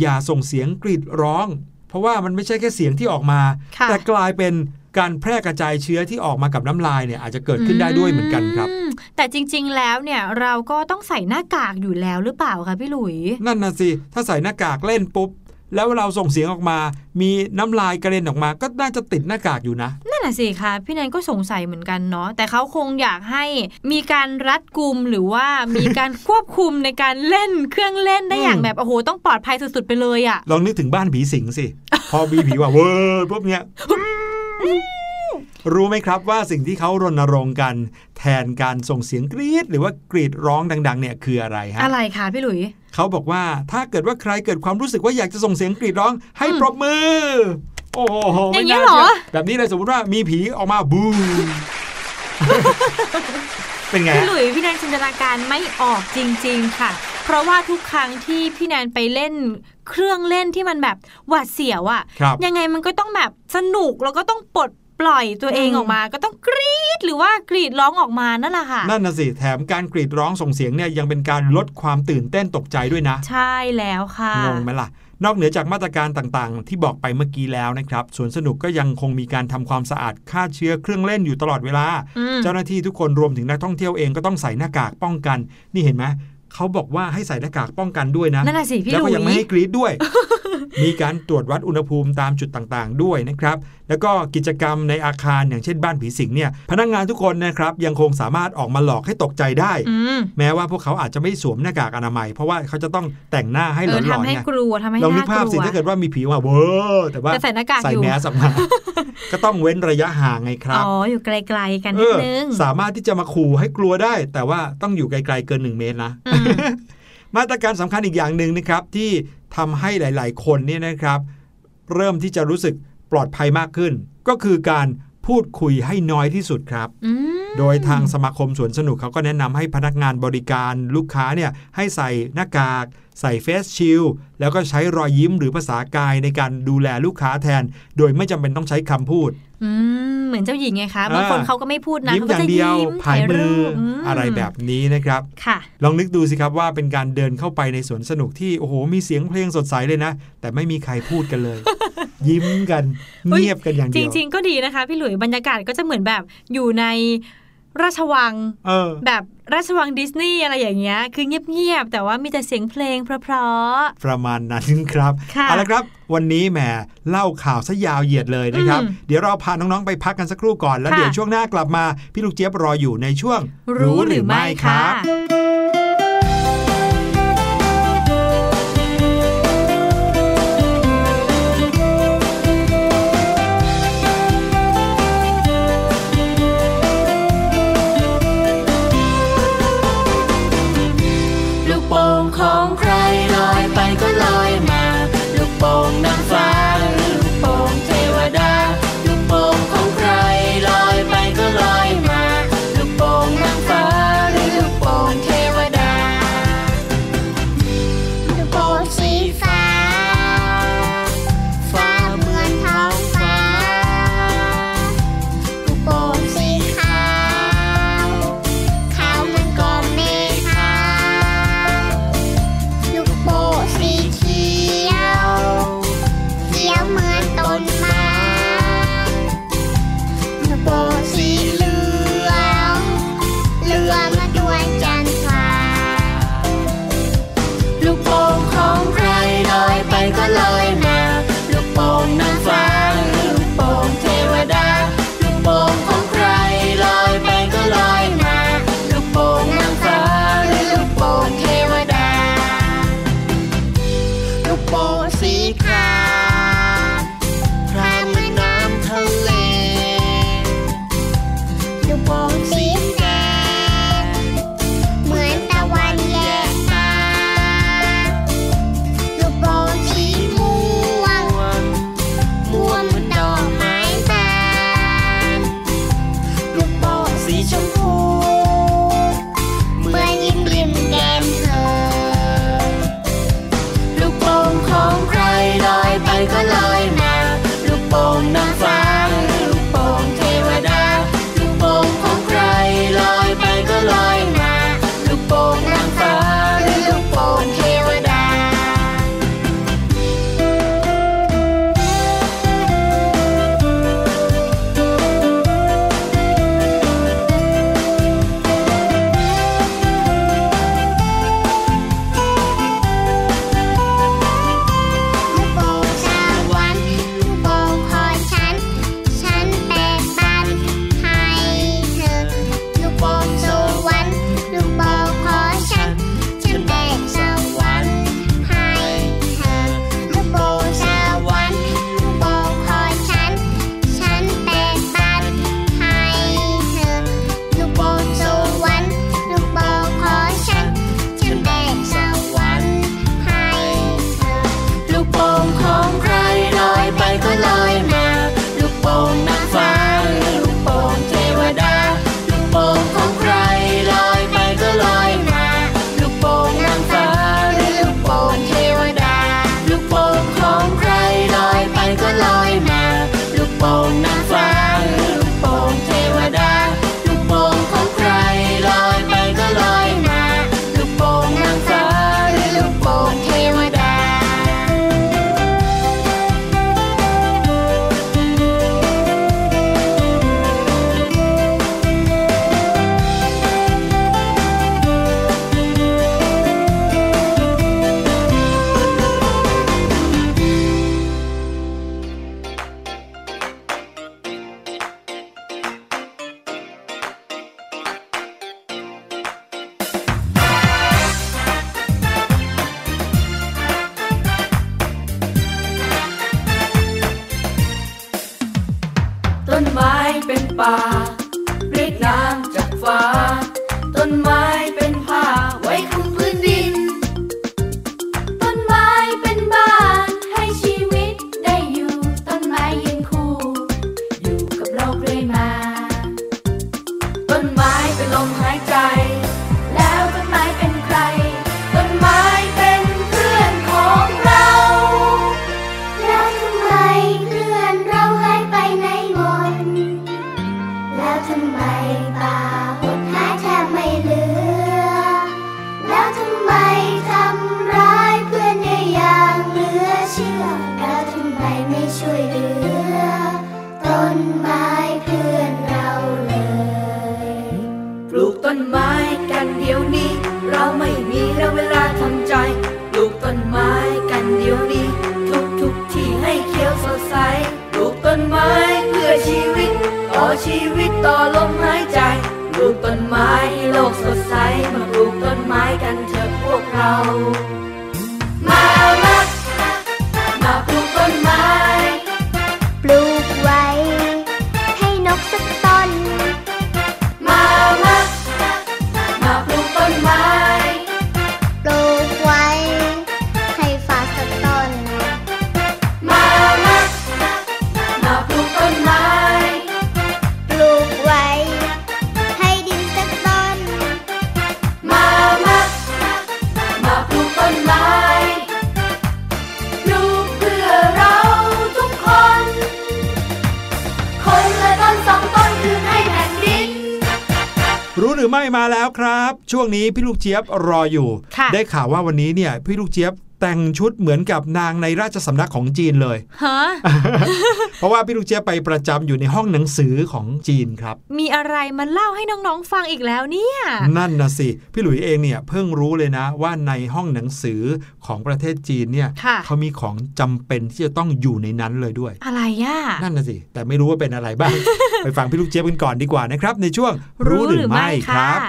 อย่าส่งเสียงกรีดร้องเพราะว่ามันไม่ใช่แค่เสียงที่ออกมาแต่กลายเป็นการแพร่กระจายเชื้อที่ออกมากับน้ำลายเนี่ยอาจจะเกิดขึ้นได้ด้วยเหมือนกันครับแต่จริงๆแล้วเนี่ยเราก็ต้องใส่หน้ากากอยู่แล้วหรือเปล่าคะพี่หลุยนั่นน่ะสิถ้าใส่หน้ากากเล่นปุ๊บแล้วเราส่งเสียงออกมามีน้ำลายกระเด็นออกมาก็น่าจะติดหน้ากากอยู่นะนั่นน่ะสิค่ะพี่แนนก็สงสัยเหมือนกันเนาะแต่เขาคงอยากให้มีการรัดกุมหรือว่ามีการ ควบคุมในการเล่นเครื่องเล่นได้อย่างแบบโอ้โหต้องปลอดภัยสุดๆไปเลยอะลองนึกถึงบ้านผีสิงสิ พอมีผีว่าเว้อพวกเนี้ย รู้ไหมครับว่าสิ่งที่เขารณรงค์กันแทนการส่งเสียงกรี๊ดหรือว่ากรีดร้องดังๆเนี่ยคืออะไรฮะอะไรคะพี่หลุยเขาบอกว่าถ้าเกิดว่าใครเกิดความรู้สึกว่าอยากจะส่งเสียงกรีดร้องให้ปรบมือโอ้โหไม่น่าเชื่อแบบนี้เลยสมมติว่ามีผีออกมาบูม เป็นไงพี่หลุยพี่แนนจินตนาการไม่ออกจริงๆค่ะเพราะว่าทุกครั้งที่พี่แนนไปเล่นเครื่องเล่นที่มันแบบหวาดเสียวอ่ะยังไงมันก็ต้องแบบสนุกแล้วก็ต้องปลดปล่อยตัวเองออกมาก็ต้องกรีดหรือว่ากรีดร้องออกมานั่นแหละค่ะนั่นน่ะสิแถมการกรีดร้องส่งเสียงเนี่ยยังเป็นการลดความตื่นเต้นตกใจด้วยนะใช่แล้วค่ะงงไหมล่ะนอกเหนือจากมาตรการต่างๆที่บอกไปเมื่อกี้แล้วนะครับสวนสนุกก็ยังคงมีการทำความสะอาดฆ่าเชื้อเครื่องเล่นอยู่ตลอดเวลาเจ้าหน้าที่ทุกคนรวมถึงนักท่องเที่ยวเองก็ต้องใส่หน้ากากป้องกันนี่เห็นไหมเขาบอกว่าให้ใส่หน้ากากป้องกันด้วยนะแล้วก็ยังไม่ให้กรีดด้วย มีการตรวจวัดอุณหภูมิตามจุดต่างๆด้วยนะครับแล้วก็กิจกรรมในอาคารอย่างเช่นบ้านผีสิงเนี่ยพนักงานทุกคนนะครับยังคงสามารถออกมาหลอกให้ตกใจได้แม้ว่าพวกเขาอาจจะไม่สวมหน้ากากอนามัยเพราะว่าเขาจะต้องแต่งหน้าให้หล่อนๆเนี่ยเรานึกภาพสิถ้าเกิดว่ามีผีว่าเว้อแต่ว่าใส่หน้ากากใส่แมสออกมาก็ต้องเว้นระยะห่างไงครับอ๋ออยู่ไกลๆกันนิดนึงสามารถที่จะมาขู่ให้กลัวได้แต่ว่าต้องอยู่ไกลๆเกิน1 เมตรนะมาตรการสำคัญอีกอย่างหนึ่งนะครับที่ทำให้หลายๆคนเนี่ยนะครับเริ่มที่จะรู้สึกปลอดภัยมากขึ้นก็คือการพูดคุยให้น้อยที่สุดครับโดยทางสมาคมสวนสนุกเขาก็แนะนำให้พนักงานบริการลูกค้าเนี่ยให้ใส่หน้ากากใส่เฟซชิลด์แล้วก็ใช้รอยยิ้มหรือภาษากายในการดูแลลูกค้าแทนโดยไม่จำเป็นต้องใช้คำพูดเหมือนเจ้าหญิงไงคะบางคนเขาก็ไม่พูดนะยิ้มอย่างเดียวพายมืออะไรแบบนี้นะครับลองนึกดูสิครับว่าเป็นการเดินเข้าไปในสวนสนุกที่โอ้โหมีเสียงเพลงสดใสเลยนะแต่ไม่มีใครพูดกันเลย ยิ้มกันเงียบกันอย่างเดียวจริงๆก็ดีนะคะพี่หลุยบรรยากาศก็จะเหมือนแบบอยู่ในราชวังแบบราชวังดิสนีย์อะไรอย่างเงี้ยคือเงียบๆแต่ว่ามีแต่เสียงเพลงเพราะๆประมาณนั้นครับเอาละครับวันนี้แหมเล่าข่าวซะยาวเหยียดเลยนะครับเดี๋ยวเราพาน้องๆไปพักกันสักครู่ก่อนแล้วเดี๋ยวช่วงหน้ากลับมาพี่ลูกเจี๊ยบรออยู่ในช่วงรู้หรือไม่ครับ ป่าเรียกน้ำจากฟ้าต้นไม้เป็นผ้าไว้คลุมพื้นดินต้นไม้เป็นบ้านให้ชีวิตได้อยู่ต้นไม้ยืนคู่อยู่กับเราเรื่อยมาต้นไม้เป็นลมหายใจแล้วต้นไม้เป็นใครต้นไม้เป็นเพื่อนของเราแล้วทำไมเพื่อนเราหายไปไหนหมดแล้วทำไมป่าหดหายแทบไม่เหลือแล้วทำไมทำร้ายเพื่อนได้อย่างเหลือเชื่อแล้วทำไมไม่ช่วยเหลือต้นไม้เพื่อนเราเลยปลูกต้นไม้กันเดี๋ยวนี้เราไม่มีแล้วเวลาทำใจปลูกต้นไม้กันเดี๋ยวนี้ทุกที่ให้เขียวสดใสปลูกต้นไม้เพื่อชีวิตต่อชีวิตต่อลมหายใจปลูกต้นไม้ให้โลกสดใสมาปลูกต้นไม้กันเถอะพวกเรามาปลูกต้นไม้ปลูกไว้ให้นกสักต้นมาปลูกต้นไม้ปลูกไว้ให้ฟ้าสักต้นมาปลูกต้นไม้ปลูกไว้ให้ดินสักต้นมาปลูกต้นไม้ปลูกเพื่อเราทุกคนคนละต้นสองต้นคือให้แผ่นดินรู้หรือไม่มาแล้วครับช่วงนี้พี่ลูกเจี๊ยบรออยู่ได้ข่าวว่าวันนี้เนี่ยพี่ลูกเจี๊ยบแต่งชุดเหมือนกับนางในราชสำนักของจีนเลยฮะ เพราะว่าพี่ลูกเจี๊ยบไปประจำอยู่ในห้องหนังสือของจีนครับมีอะไรมาเล่าให้น้องๆฟังอีกแล้วเนี่ยนั่นนะสิพี่หลุยเองเนี่ยเพิ่งรู้เลยนะว่าในห้องหนังสือของประเทศจีนเนี่ยเขามีของจำเป็นที่จะต้องอยู่ในนั้นเลยด้วยอะไรย่านั่นนะสิแต่ไม่รู้ว่าเป็นอะไรบ้าง ไปฟังพี่ลูกเจี๊ยบกันก่อนดีกว่านะครับในช่วงรู้หรือไม่ครับ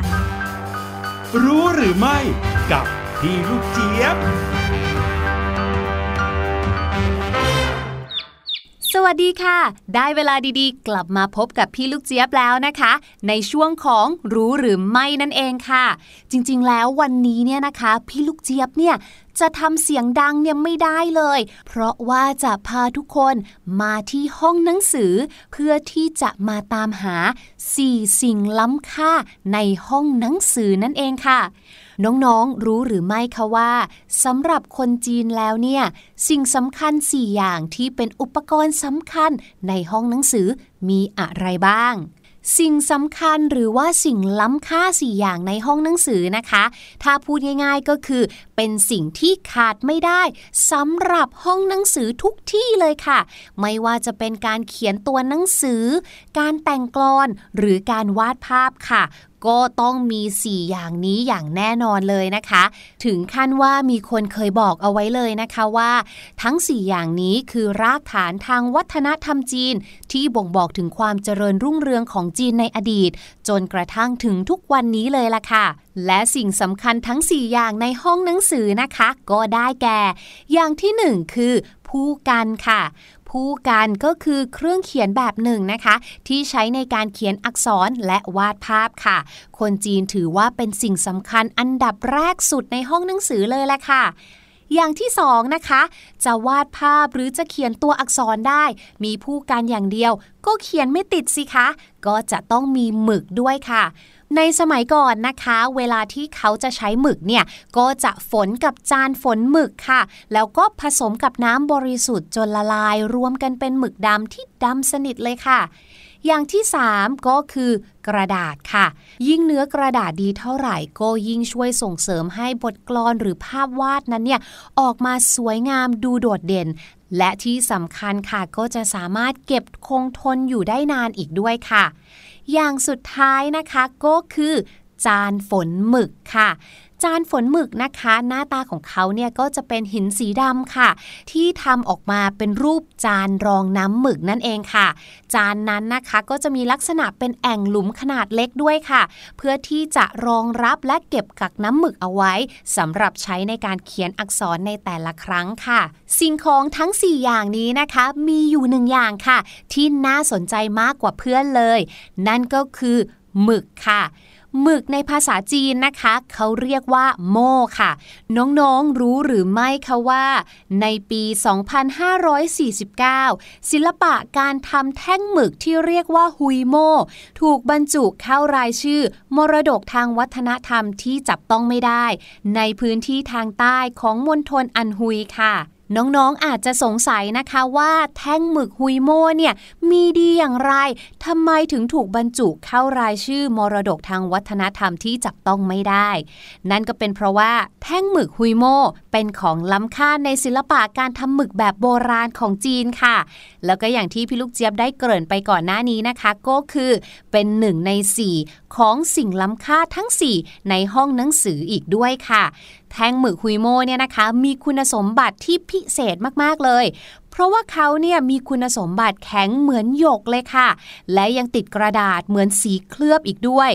รู้หรือไม่กับพี่ลูกเจี๊ยบสวัสดีค่ะได้เวลาดีๆกลับมาพบกับพี่ลูกเจี๊ยบแล้วนะคะในช่วงของรู้หรือไม่นั่นเองค่ะจริงๆแล้ววันนี้เนี่ยนะคะพี่ลูกเจี๊ยบเนี่ยจะทำเสียงดังเนี่ยไม่ได้เลยเพราะว่าจะพาทุกคนมาที่ห้องหนังสือเพื่อที่จะมาตามหา4สิ่งล้ำค่าในห้องหนังสือนั่นเองค่ะน้องๆรู้หรือไม่คะว่าสำหรับคนจีนแล้วเนี่ยสิ่งสำคัญ4อย่างที่เป็นอุปกรณ์สำคัญในห้องหนังสือมีอะไรบ้างสิ่งสำคัญหรือว่าสิ่งล้ำค่า4อย่างในห้องหนังสือนะคะถ้าพูดง่ายๆก็คือเป็นสิ่งที่ขาดไม่ได้สำหรับห้องหนังสือทุกที่เลยค่ะไม่ว่าจะเป็นการเขียนตัวหนังสือการแต่งกลอนหรือการวาดภาพค่ะก็ต้องมี4อย่างนี้อย่างแน่นอนเลยนะคะถึงขั้นว่ามีคนเคยบอกเอาไว้เลยนะคะว่าทั้ง4อย่างนี้คือรากฐานทางวัฒนธรรมจีนที่บ่งบอกถึงความเจริญรุ่งเรืองของจีนในอดีตจนกระทั่งถึงทุกวันนี้เลยล่ะค่ะและสิ่งสำคัญทั้ง4อย่างในห้องหนังสือนะคะก็ได้แก่อย่างที่1คือผู้กันค่ะผู้กันก็คือเครื่องเขียนแบบหนึ่งนะคะที่ใช้ในการเขียนอักษรและวาดภาพค่ะคนจีนถือว่าเป็นสิ่งสำคัญอันดับแรกสุดในห้องหนังสือเลยแหละค่ะอย่างที่2นะคะจะวาดภาพหรือจะเขียนตัวอักษรได้มีผู้กันอย่างเดียวก็เขียนไม่ติดสิคะก็จะต้องมีหมึกด้วยค่ะในสมัยก่อนนะคะเวลาที่เขาจะใช้หมึกเนี่ยก็จะฝนกับจานฝนหมึกค่ะแล้วก็ผสมกับน้ำบริสุทธิ์จนละลายรวมกันเป็นหมึกดำที่ดำสนิทเลยค่ะอย่างที่3ก็คือกระดาษค่ะยิ่งเนื้อกระดาษดีเท่าไหร่ก็ยิ่งช่วยส่งเสริมให้บทกลอนหรือภาพวาดนั้นเนี่ยออกมาสวยงามดูโดดเด่นและที่สำคัญค่ะก็จะสามารถเก็บคงทนอยู่ได้นานอีกด้วยค่ะอย่างสุดท้ายนะคะก็คือจานฝนหมึกค่ะ จานฝนหมึกนะคะหน้าตาของเขาเนี่ยก็จะเป็นหินสีดำค่ะที่ทำออกมาเป็นรูปจานรองน้ำหมึกนั่นเองค่ะจานนั้นนะคะก็จะมีลักษณะเป็นแอ่งหลุมขนาดเล็กด้วยค่ะเพื่อที่จะรองรับและเก็บกักน้ำหมึกเอาไว้สำหรับใช้ในการเขียนอักษรในแต่ละครั้งค่ะสิ่งของทั้ง4อย่างนี้นะคะมีอยู่1อย่างค่ะที่น่าสนใจมากกว่าเพื่อนเลยนั่นก็คือหมึกค่ะหมึกในภาษาจีนนะคะเขาเรียกว่าโม่ค่ะน้องๆรู้หรือไม่คะว่าในปี 2549 ศิลปะการทำแท่งหมึกที่เรียกว่าฮุยโม่ถูกบรรจุเข้ารายชื่อมรดกทางวัฒนธรรมที่จับต้องไม่ได้ในพื้นที่ทางใต้ของมณฑลอันฮุยค่ะน้องๆอาจจะสงสัยนะคะว่าแท่งหมึกฮุยโม่เนี่ยมีดีอย่างไรทำไมถึงถูกบรรจุเข้ารายชื่อมรดกทางวัฒนธรรมที่จับต้องไม่ได้นั่นก็เป็นเพราะว่าแท่งหมึกฮุยโม่เป็นของล้ำค่าในศิลปะการทำหมึกแบบโบราณของจีนค่ะแล้วก็อย่างที่พี่ลูกเจี๊ยบได้เกริ่นไปก่อนหน้านี้นะคะก็คือเป็น1ใน4ของสิ่งล้ำค่าทั้ง4ในห้องหนังสืออีกด้วยค่ะแท่งหมึกฮุยโม่เนี่ยนะคะมีคุณสมบัติที่พิเศษมากๆเลยเพราะว่าเขาเนี่ยมีคุณสมบัติแข็งเหมือนหยกเลยค่ะและยังติดกระดาษเหมือนสีเคลือบอีกด้วย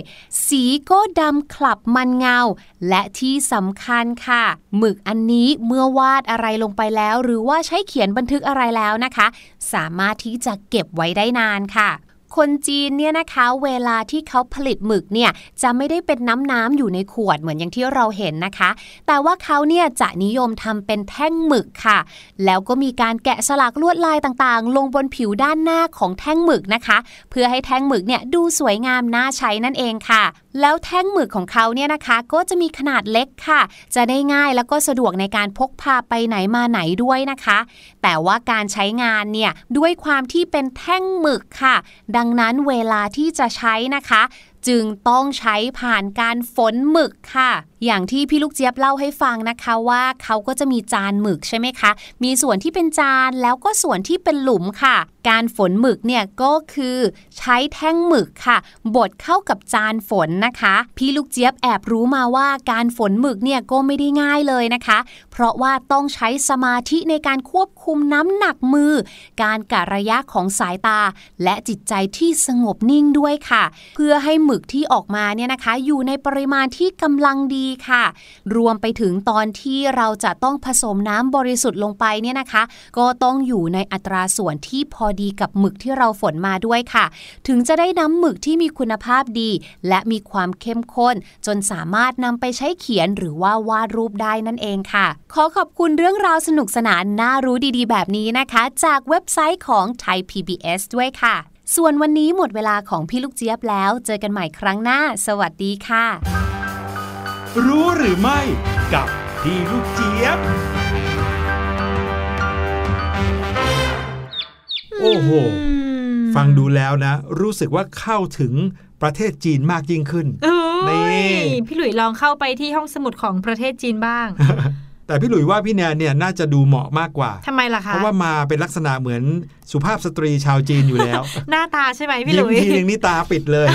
สีก็ดำคลับมันเงาและที่สำคัญค่ะหมึกอันนี้เมื่อวาดอะไรลงไปแล้วหรือว่าใช้เขียนบันทึกอะไรแล้วนะคะสามารถที่จะเก็บไว้ได้นานค่ะคนจีนเนี่ยนะคะเวลาที่เขาผลิตหมึกเนี่ยจะไม่ได้เป็นน้ำอยู่ในขวดเหมือนอย่างที่เราเห็นนะคะแต่ว่าเขาเนี่ยจะนิยมทำเป็นแท่งหมึกค่ะแล้วก็มีการแกะสลักลวดลายต่างๆลงบนผิวด้านหน้าของแท่งหมึกนะคะเพื่อให้แท่งหมึกเนี่ยดูสวยงามน่าใช้นั่นเองค่ะแล้วแท่งหมึกของเขาเนี่ยนะคะก็จะมีขนาดเล็กค่ะจะได้ง่ายแล้วก็สะดวกในการพกพาไปไหนมาไหนด้วยนะคะแต่ว่าการใช้งานเนี่ยด้วยความที่เป็นแท่งหมึกค่ะดังนั้นเวลาที่จะใช้นะคะจึงต้องใช้ผ่านการฝนหมึกค่ะอย่างที่พี่ลูกเจี๊ยบเล่าให้ฟังนะคะว่าเขาก็จะมีจานหมึกใช่ไหมคะมีส่วนที่เป็นจานแล้วก็ส่วนที่เป็นหลุมค่ะการฝนหมึกเนี่ยก็คือใช้แท่งหมึกค่ะบดเข้ากับจานฝนนะคะพี่ลูกเจี๊ยบแอบรู้มาว่าการฝนหมึกเนี่ยก็ไม่ได้ง่ายเลยนะคะเพราะว่าต้องใช้สมาธิในการควบคุมน้ำหนักมือการกะระยะของสายตาและจิตใจที่สงบนิ่งด้วยค่ะเพื่อให้หมึกที่ออกมาเนี่ยนะคะอยู่ในปริมาณที่กำลังดีค่ะรวมไปถึงตอนที่เราจะต้องผสมน้ำบริสุทธิ์ลงไปเนี่ยนะคะก็ต้องอยู่ในอัตราส่วนที่พอดีกับหมึกที่เราฝนมาด้วยค่ะถึงจะได้น้ำหมึกที่มีคุณภาพดีและมีความเข้มข้นจนสามารถนำไปใช้เขียนหรือว่าวาดรูปได้นั่นเองค่ะขอขอบคุณเรื่องราวสนุกสนานน่ารู้ดีๆแบบนี้นะคะจากเว็บไซต์ของ Thai PBS ด้วยค่ะส่วนวันนี้หมดเวลาของพี่ลูกเจี๊ยบแล้วเจอกันใหม่ครั้งหน้าสวัสดีค่ะรู้หรือไม่กับพี่ลูกเจี๊ยบโอ้โหฟังดูแล้วนะรู้สึกว่าเข้าถึงประเทศจีนมากยิ่งขึ้นนี่พี่หลุยลองเข้าไปที่ห้องสมุดของประเทศจีนบ้าง แต่พี่หลุยว่าพี่แนนเนี่ยน่าจะดูเหมาะมากกว่าทำไมล่ะคะเพราะว่ามาเป็นลักษณะเหมือนสุภาพสตรีชาวจีนอยู่แล้ว หน้าตาใช่ไหมพี่หลุยยิ้มทีนึงนี่ตาปิดเลย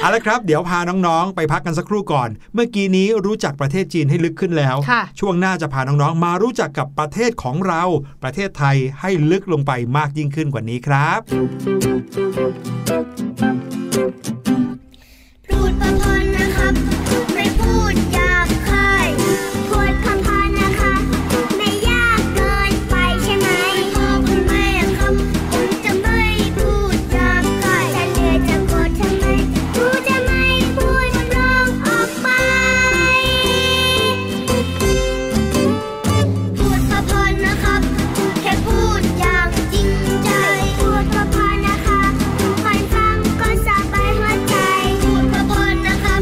เอาละครับเดี๋ยวพาน้องๆไปพักกันสักครู่ก่อนเมื่อกี้นี้รู้จักประเทศจีนให้ลึกขึ้นแล้วช่วงหน้าจะพาน้องๆมารู้จักกับประเทศของเราประเทศไทยให้ลึกลงไปมากยิ่งขึ้นกว่านี้ครับพูดประพนนะครับไม่พูดหยาบคายพูดคำพันนะคะไม่ยากเกินไปใช่ไหมพ่อคุณแม่ครับผมจะไม่พูดหยาบคายแต่เดือดจะโกรธทำไมพูดจะไม่พูดร้องออกไปพูดประพนนะครับแค่พูดอย่างจริงใจพูดประพนนะคะฟังก็สบายหัวใจพูดประพนนะครับ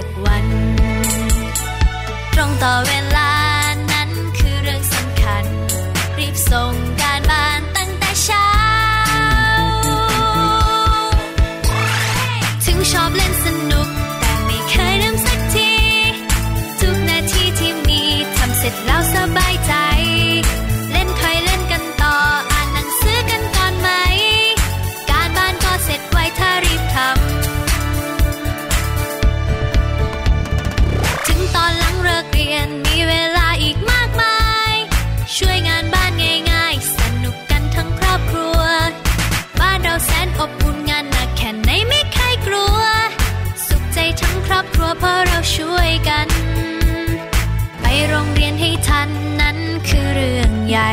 สักวันตรงต่อเวลานั้นคือเรื่องสำคัญรีบส่งการบ้านตั้งแต่เช้าถึงชอบเล่นสนุกแต่ไม่เคยลืมสักทีทุกนาทีที่มีทำเสร็จแล้วสบายใจเพราะเราช่วยกันไปโรงเรียนให้ทันนั้นคือเรื่องใหญ่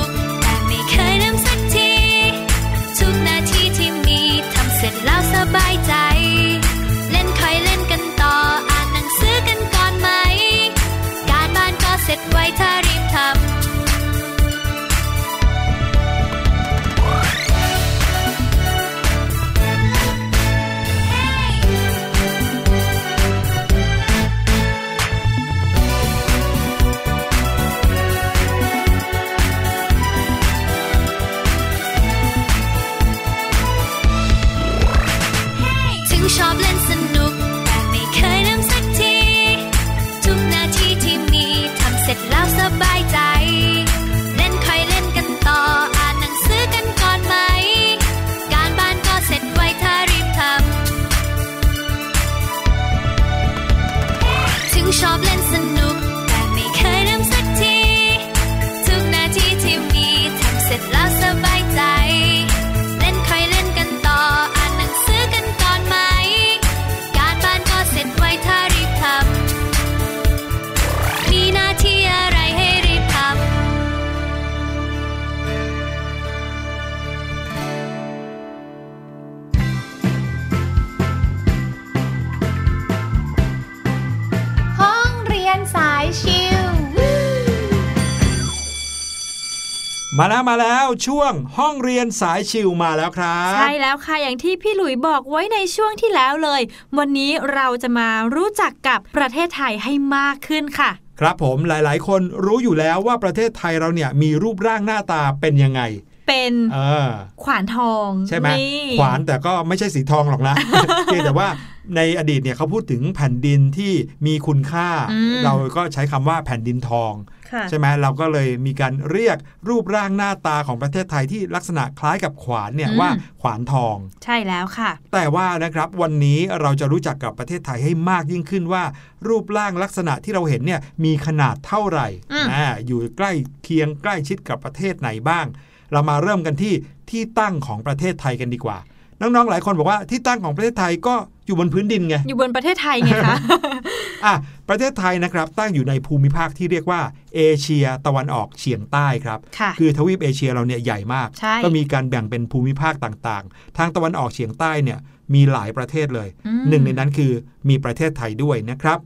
ุกแต่ไม่เคยลืมสักทีทุกนาทีที่มีทำเสร็จแล้วสบายใจเสร็จไวถ้ารีบทำมาแล้วช่วงห้องเรียนสายชิวมาแล้วครับใช่แล้วค่ะอย่างที่พี่หลุยบอกไว้ในช่วงที่แล้วเลยวันนี้เราจะมารู้จักกับประเทศไทยให้มากขึ้นค่ะครับผมหลายๆคนรู้อยู่แล้วว่าประเทศไทยเราเนี่ยมีรูปร่างหน้าตาเป็นยังไงเป็นขวานทองใช่ไหมขวานแต่ก็ไม่ใช่สีทองหรอกนะเพียงแต่ว่าในอดีตเนี่ยเขาพูดถึงแผ่นดินที่มีคุณค่าเราก็ใช้คำว่าแผ่นดินทองใช่ไหมเราก็เลยมีการเรียกรูปร่างหน้าตาของประเทศไทยที่ลักษณะคล้ายกับขวานเนี่ยว่าขวานทองใช่แล้วค่ะแต่ว่านะครับวันนี้เราจะรู้จักกับประเทศไทยให้มากยิ่งขึ้นว่ารูปร่างลักษณะที่เราเห็นเนี่ยมีขนาดเท่าไหร่อยู่ใกล้เคียงใกล้ชิดกับประเทศไหนบ้างเรามาเริ่มกันที่ตั้งของประเทศไทยกันดีกว่าน้องๆหลายคนบอกว่าที่ตั้งของประเทศไทยก็อยู่บนพื้นดินไงอยู่บนประเทศไทยไงคะประเทศไทยนะครับตั้งอยู่ในภูมิภาคที่เรียกว่าเอเชียตะวันออกเฉียงใต้ครับคือทวีปเอเชียเราเนี่ยใหญ่มากก็มีการแบ่งเป็นภูมิภาคต่างๆทางตะวันออกเฉียงใต้เนี่ยมีหลายประเทศเลยหนึ่งในนั้นคือมีประเทศไทยด้วยนะครับ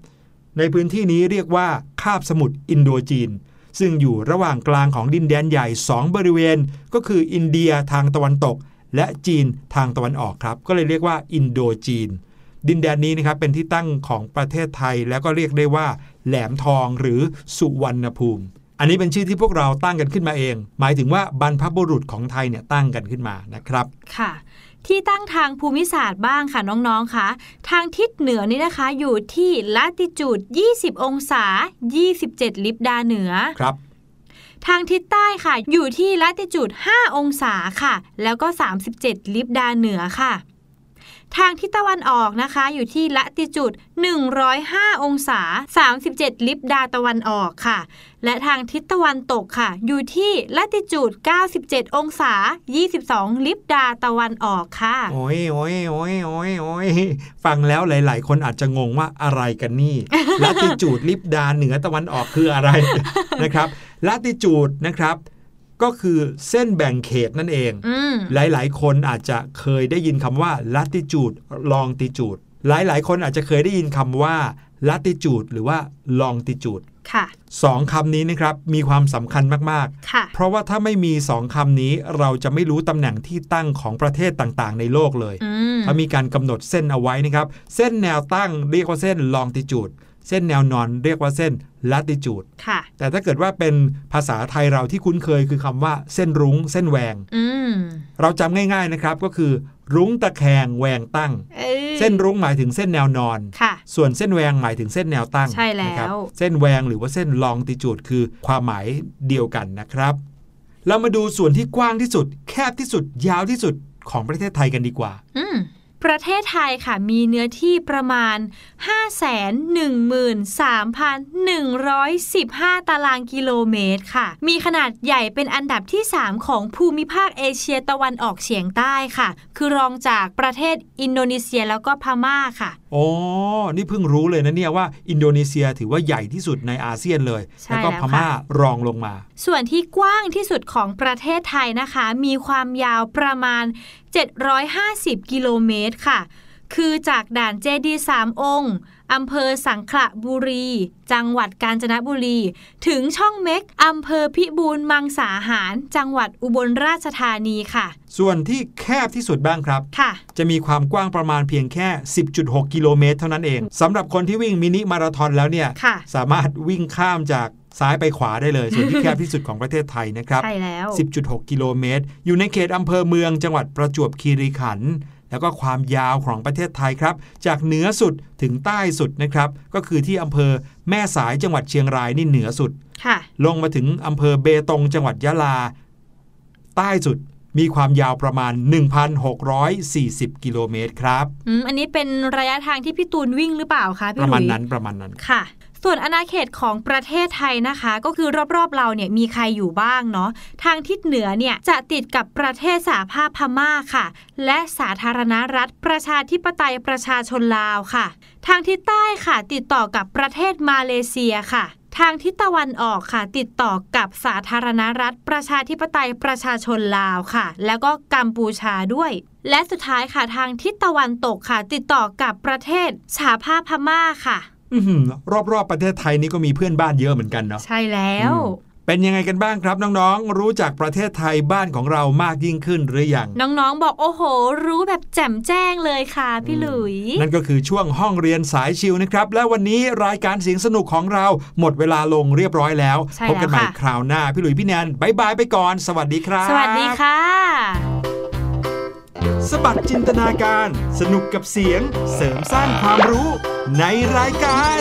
ในพื้นที่นี้เรียกว่าคาบสมุทรอินโดจีนซึ่งอยู่ระหว่างกลางของดินแดนใหญ่2บริเวณก็คืออินเดียทางตะวันตกและจีนทางตะวันออกครับก็เลยเรียกว่าอินโดจีนดินแดนนี้นะครับเป็นที่ตั้งของประเทศไทยแล้วก็เรียกได้ว่าแหลมทองหรือสุวรรณภูมิอันนี้เป็นชื่อที่พวกเราตั้งกันขึ้นมาเองหมายถึงว่าบรรพบุรุษของไทยเนี่ยตั้งกันขึ้นมานะครับค่ะที่ตั้งทางภูมิศาสตร์บ้างค่ะน้องๆค่ะทางทิศเหนือนี่นะคะอยู่ที่ลัติจูด20องศา27ลิบดาเหนือครับทางทิศใต้ค่ะอยู่ที่ลัติจูด5องศาค่ะแล้วก็37ลิบดาเหนือค่ะทางทิศตะวันออกนะคะอยู่ที่ลัติจูด105องศา37ลิบดาตะวันออกค่ะและทางทิศตะวันตกค่ะอยู่ที่ลัติจูด97องศา22ลิบดาตะวันออกค่ะโอ้ยโอ้ยโอ้ยโอ้ยโอ้ยฟังแล้วหลายๆคนอาจจะงงว่าอะไรกันนี่ ลัติจูดลิบดาเหนือตะวันออกคืออะไร นะครับลัติจูดนะครับก็คือเส้นแบ่งเขตนั่นเองหลายๆคนอาจจะเคยได้ยินคำว่าลัติจูดลองติจูด หลายๆคนอาจจะเคยได้ยินคำว่า latitude หรือว่า longitude สองคำนี้นะครับมีความสำคัญมากๆเพราะว่าถ้าไม่มีสองคำนี้เราจะไม่รู้ตำแหน่งที่ตั้งของประเทศต่างๆในโลกเลยถ้ามีการกำหนดเส้นเอาไว้นะครับเส้นแนวตั้งเรียกว่าเส้น longitude เส้นแนวนอนเรียกว่าเส้น latitude แต่ถ้าเกิดว่าเป็นภาษาไทยเราที่คุ้นเคยคือคำว่าเส้นรุ้งเส้นแหวงเราจำง่ายๆนะครับก็คือรุ้งตะแคงแหวงตั้งเส้นรุ้งหมายถึงเส้นแนวนอนส่วนเส้นแหวงหมายถึงเส้นแนวตั้งใช่แล้วเส้นแหวงหรือว่าเส้นลองติจูดคือความหมายเดียวกันนะครับเรามาดูส่วนที่กว้างที่สุดแคบที่สุดยาวที่สุดของประเทศไทยกันดีกว่าประเทศไทยค่ะมีเนื้อที่ประมาณ 513,115 ตารางกิโลเมตรค่ะมีขนาดใหญ่เป็นอันดับที่ 3 ของภูมิภาคเอเชียตะวันออกเฉียงใต้ค่ะคือรองจากประเทศอินโดนีเซียแล้วก็พม่าค่ะอ๋อนี่เพิ่งรู้เลยนะเนี่ยว่าอินโดนีเซียถือว่าใหญ่ที่สุดในอาเซียนเลยแล้วก็พม่ารองลงมาส่วนที่กว้างที่สุดของประเทศไทยนะคะมีความยาวประมาณ750กิโลเมตรค่ะคือจากด่านเจดีย์3องค์อำเภอสังขละบุรีจังหวัดกาญจนบุรีถึงช่องเม็กอำเภอพิบูลมังสาหารจังหวัดอุบลราชธานีค่ะส่วนที่แคบที่สุดบ้างครับค่ะจะมีความกว้างประมาณเพียงแค่ 10.6 กิโลเมตรเท่านั้นเองสำหรับคนที่วิ่งมินิมาราธอนแล้วเนี่ยสามารถวิ่งข้ามจากซ้ายไปขวาได้เลยส่วนที่แคบที่สุดของประเทศไทยนะครับใช่แล้ว 10.6 กิโลเมตรอยู่ในเขตอำเภอเมืองจังหวัดประจวบคีรีขันธ์แล้วก็ความยาวของประเทศไทยครับจากเหนือสุดถึงใต้สุดนะครับก็คือที่อำเภอแม่สายจังหวัดเชียงรายนี่เหนือสุดลงมาถึงอำเภอเบตงจังหวัดยะลาใต้สุดมีความยาวประมาณ 1,640 กิโลเมตรครับอันนี้เป็นระยะทางที่พี่ตูนวิ่งหรือเปล่าคะพี่หลุยประมาณนั้นค่ะส่วนอาณาเขตของประเทศไทยนะคะก็คือรอบๆเราเนี่ยมีใครอยู่บ้างเนาะทางทิศเหนือเนี่ยจะติดกับประเทศสหภาพพม่าค่ะและสาธารณรัฐประชาธิปไตยประชาชนลาวค่ะทางทิศใต้ค่ะติดต่อกับประเทศมาเลเซียค่ะทางทิศตะวันออกค่ะติดต่อกับสาธารณรัฐประชาธิปไตยประชาชนลาวค่ะแล้วก็กัมพูชาด้วยและสุดท้ายค่ะทางทิศตะวันตกค่ะติดต่อกับประเทศสหภาพพม่าค่ะรอบๆประเทศไทยนี่ก็มีเพื่อนบ้านเยอะเหมือนกันเนาะใช่แล้วเป็นยังไงกันบ้างครับน้องๆรู้จักประเทศไทยบ้านของเรามากยิ่งขึ้นหรือยังน้องๆบอกโอ้โหรู้แบบแจ่มแจ้งเลยค่ะพี่หลุยนั่นก็คือช่วงห้องเรียนสายชิลนะครับและวันนี้รายการเสียงสนุกของเราหมดเวลาลงเรียบร้อยแล้วพบกันใหม่คราวหน้าพี่หลุยพี่แนนบ๊ายบายไปก่อนสวัสดีครับสวัสดีค่ะสบัดจินตนาการสนุกกับเสียงเสริมสร้างความรู้ในรายการ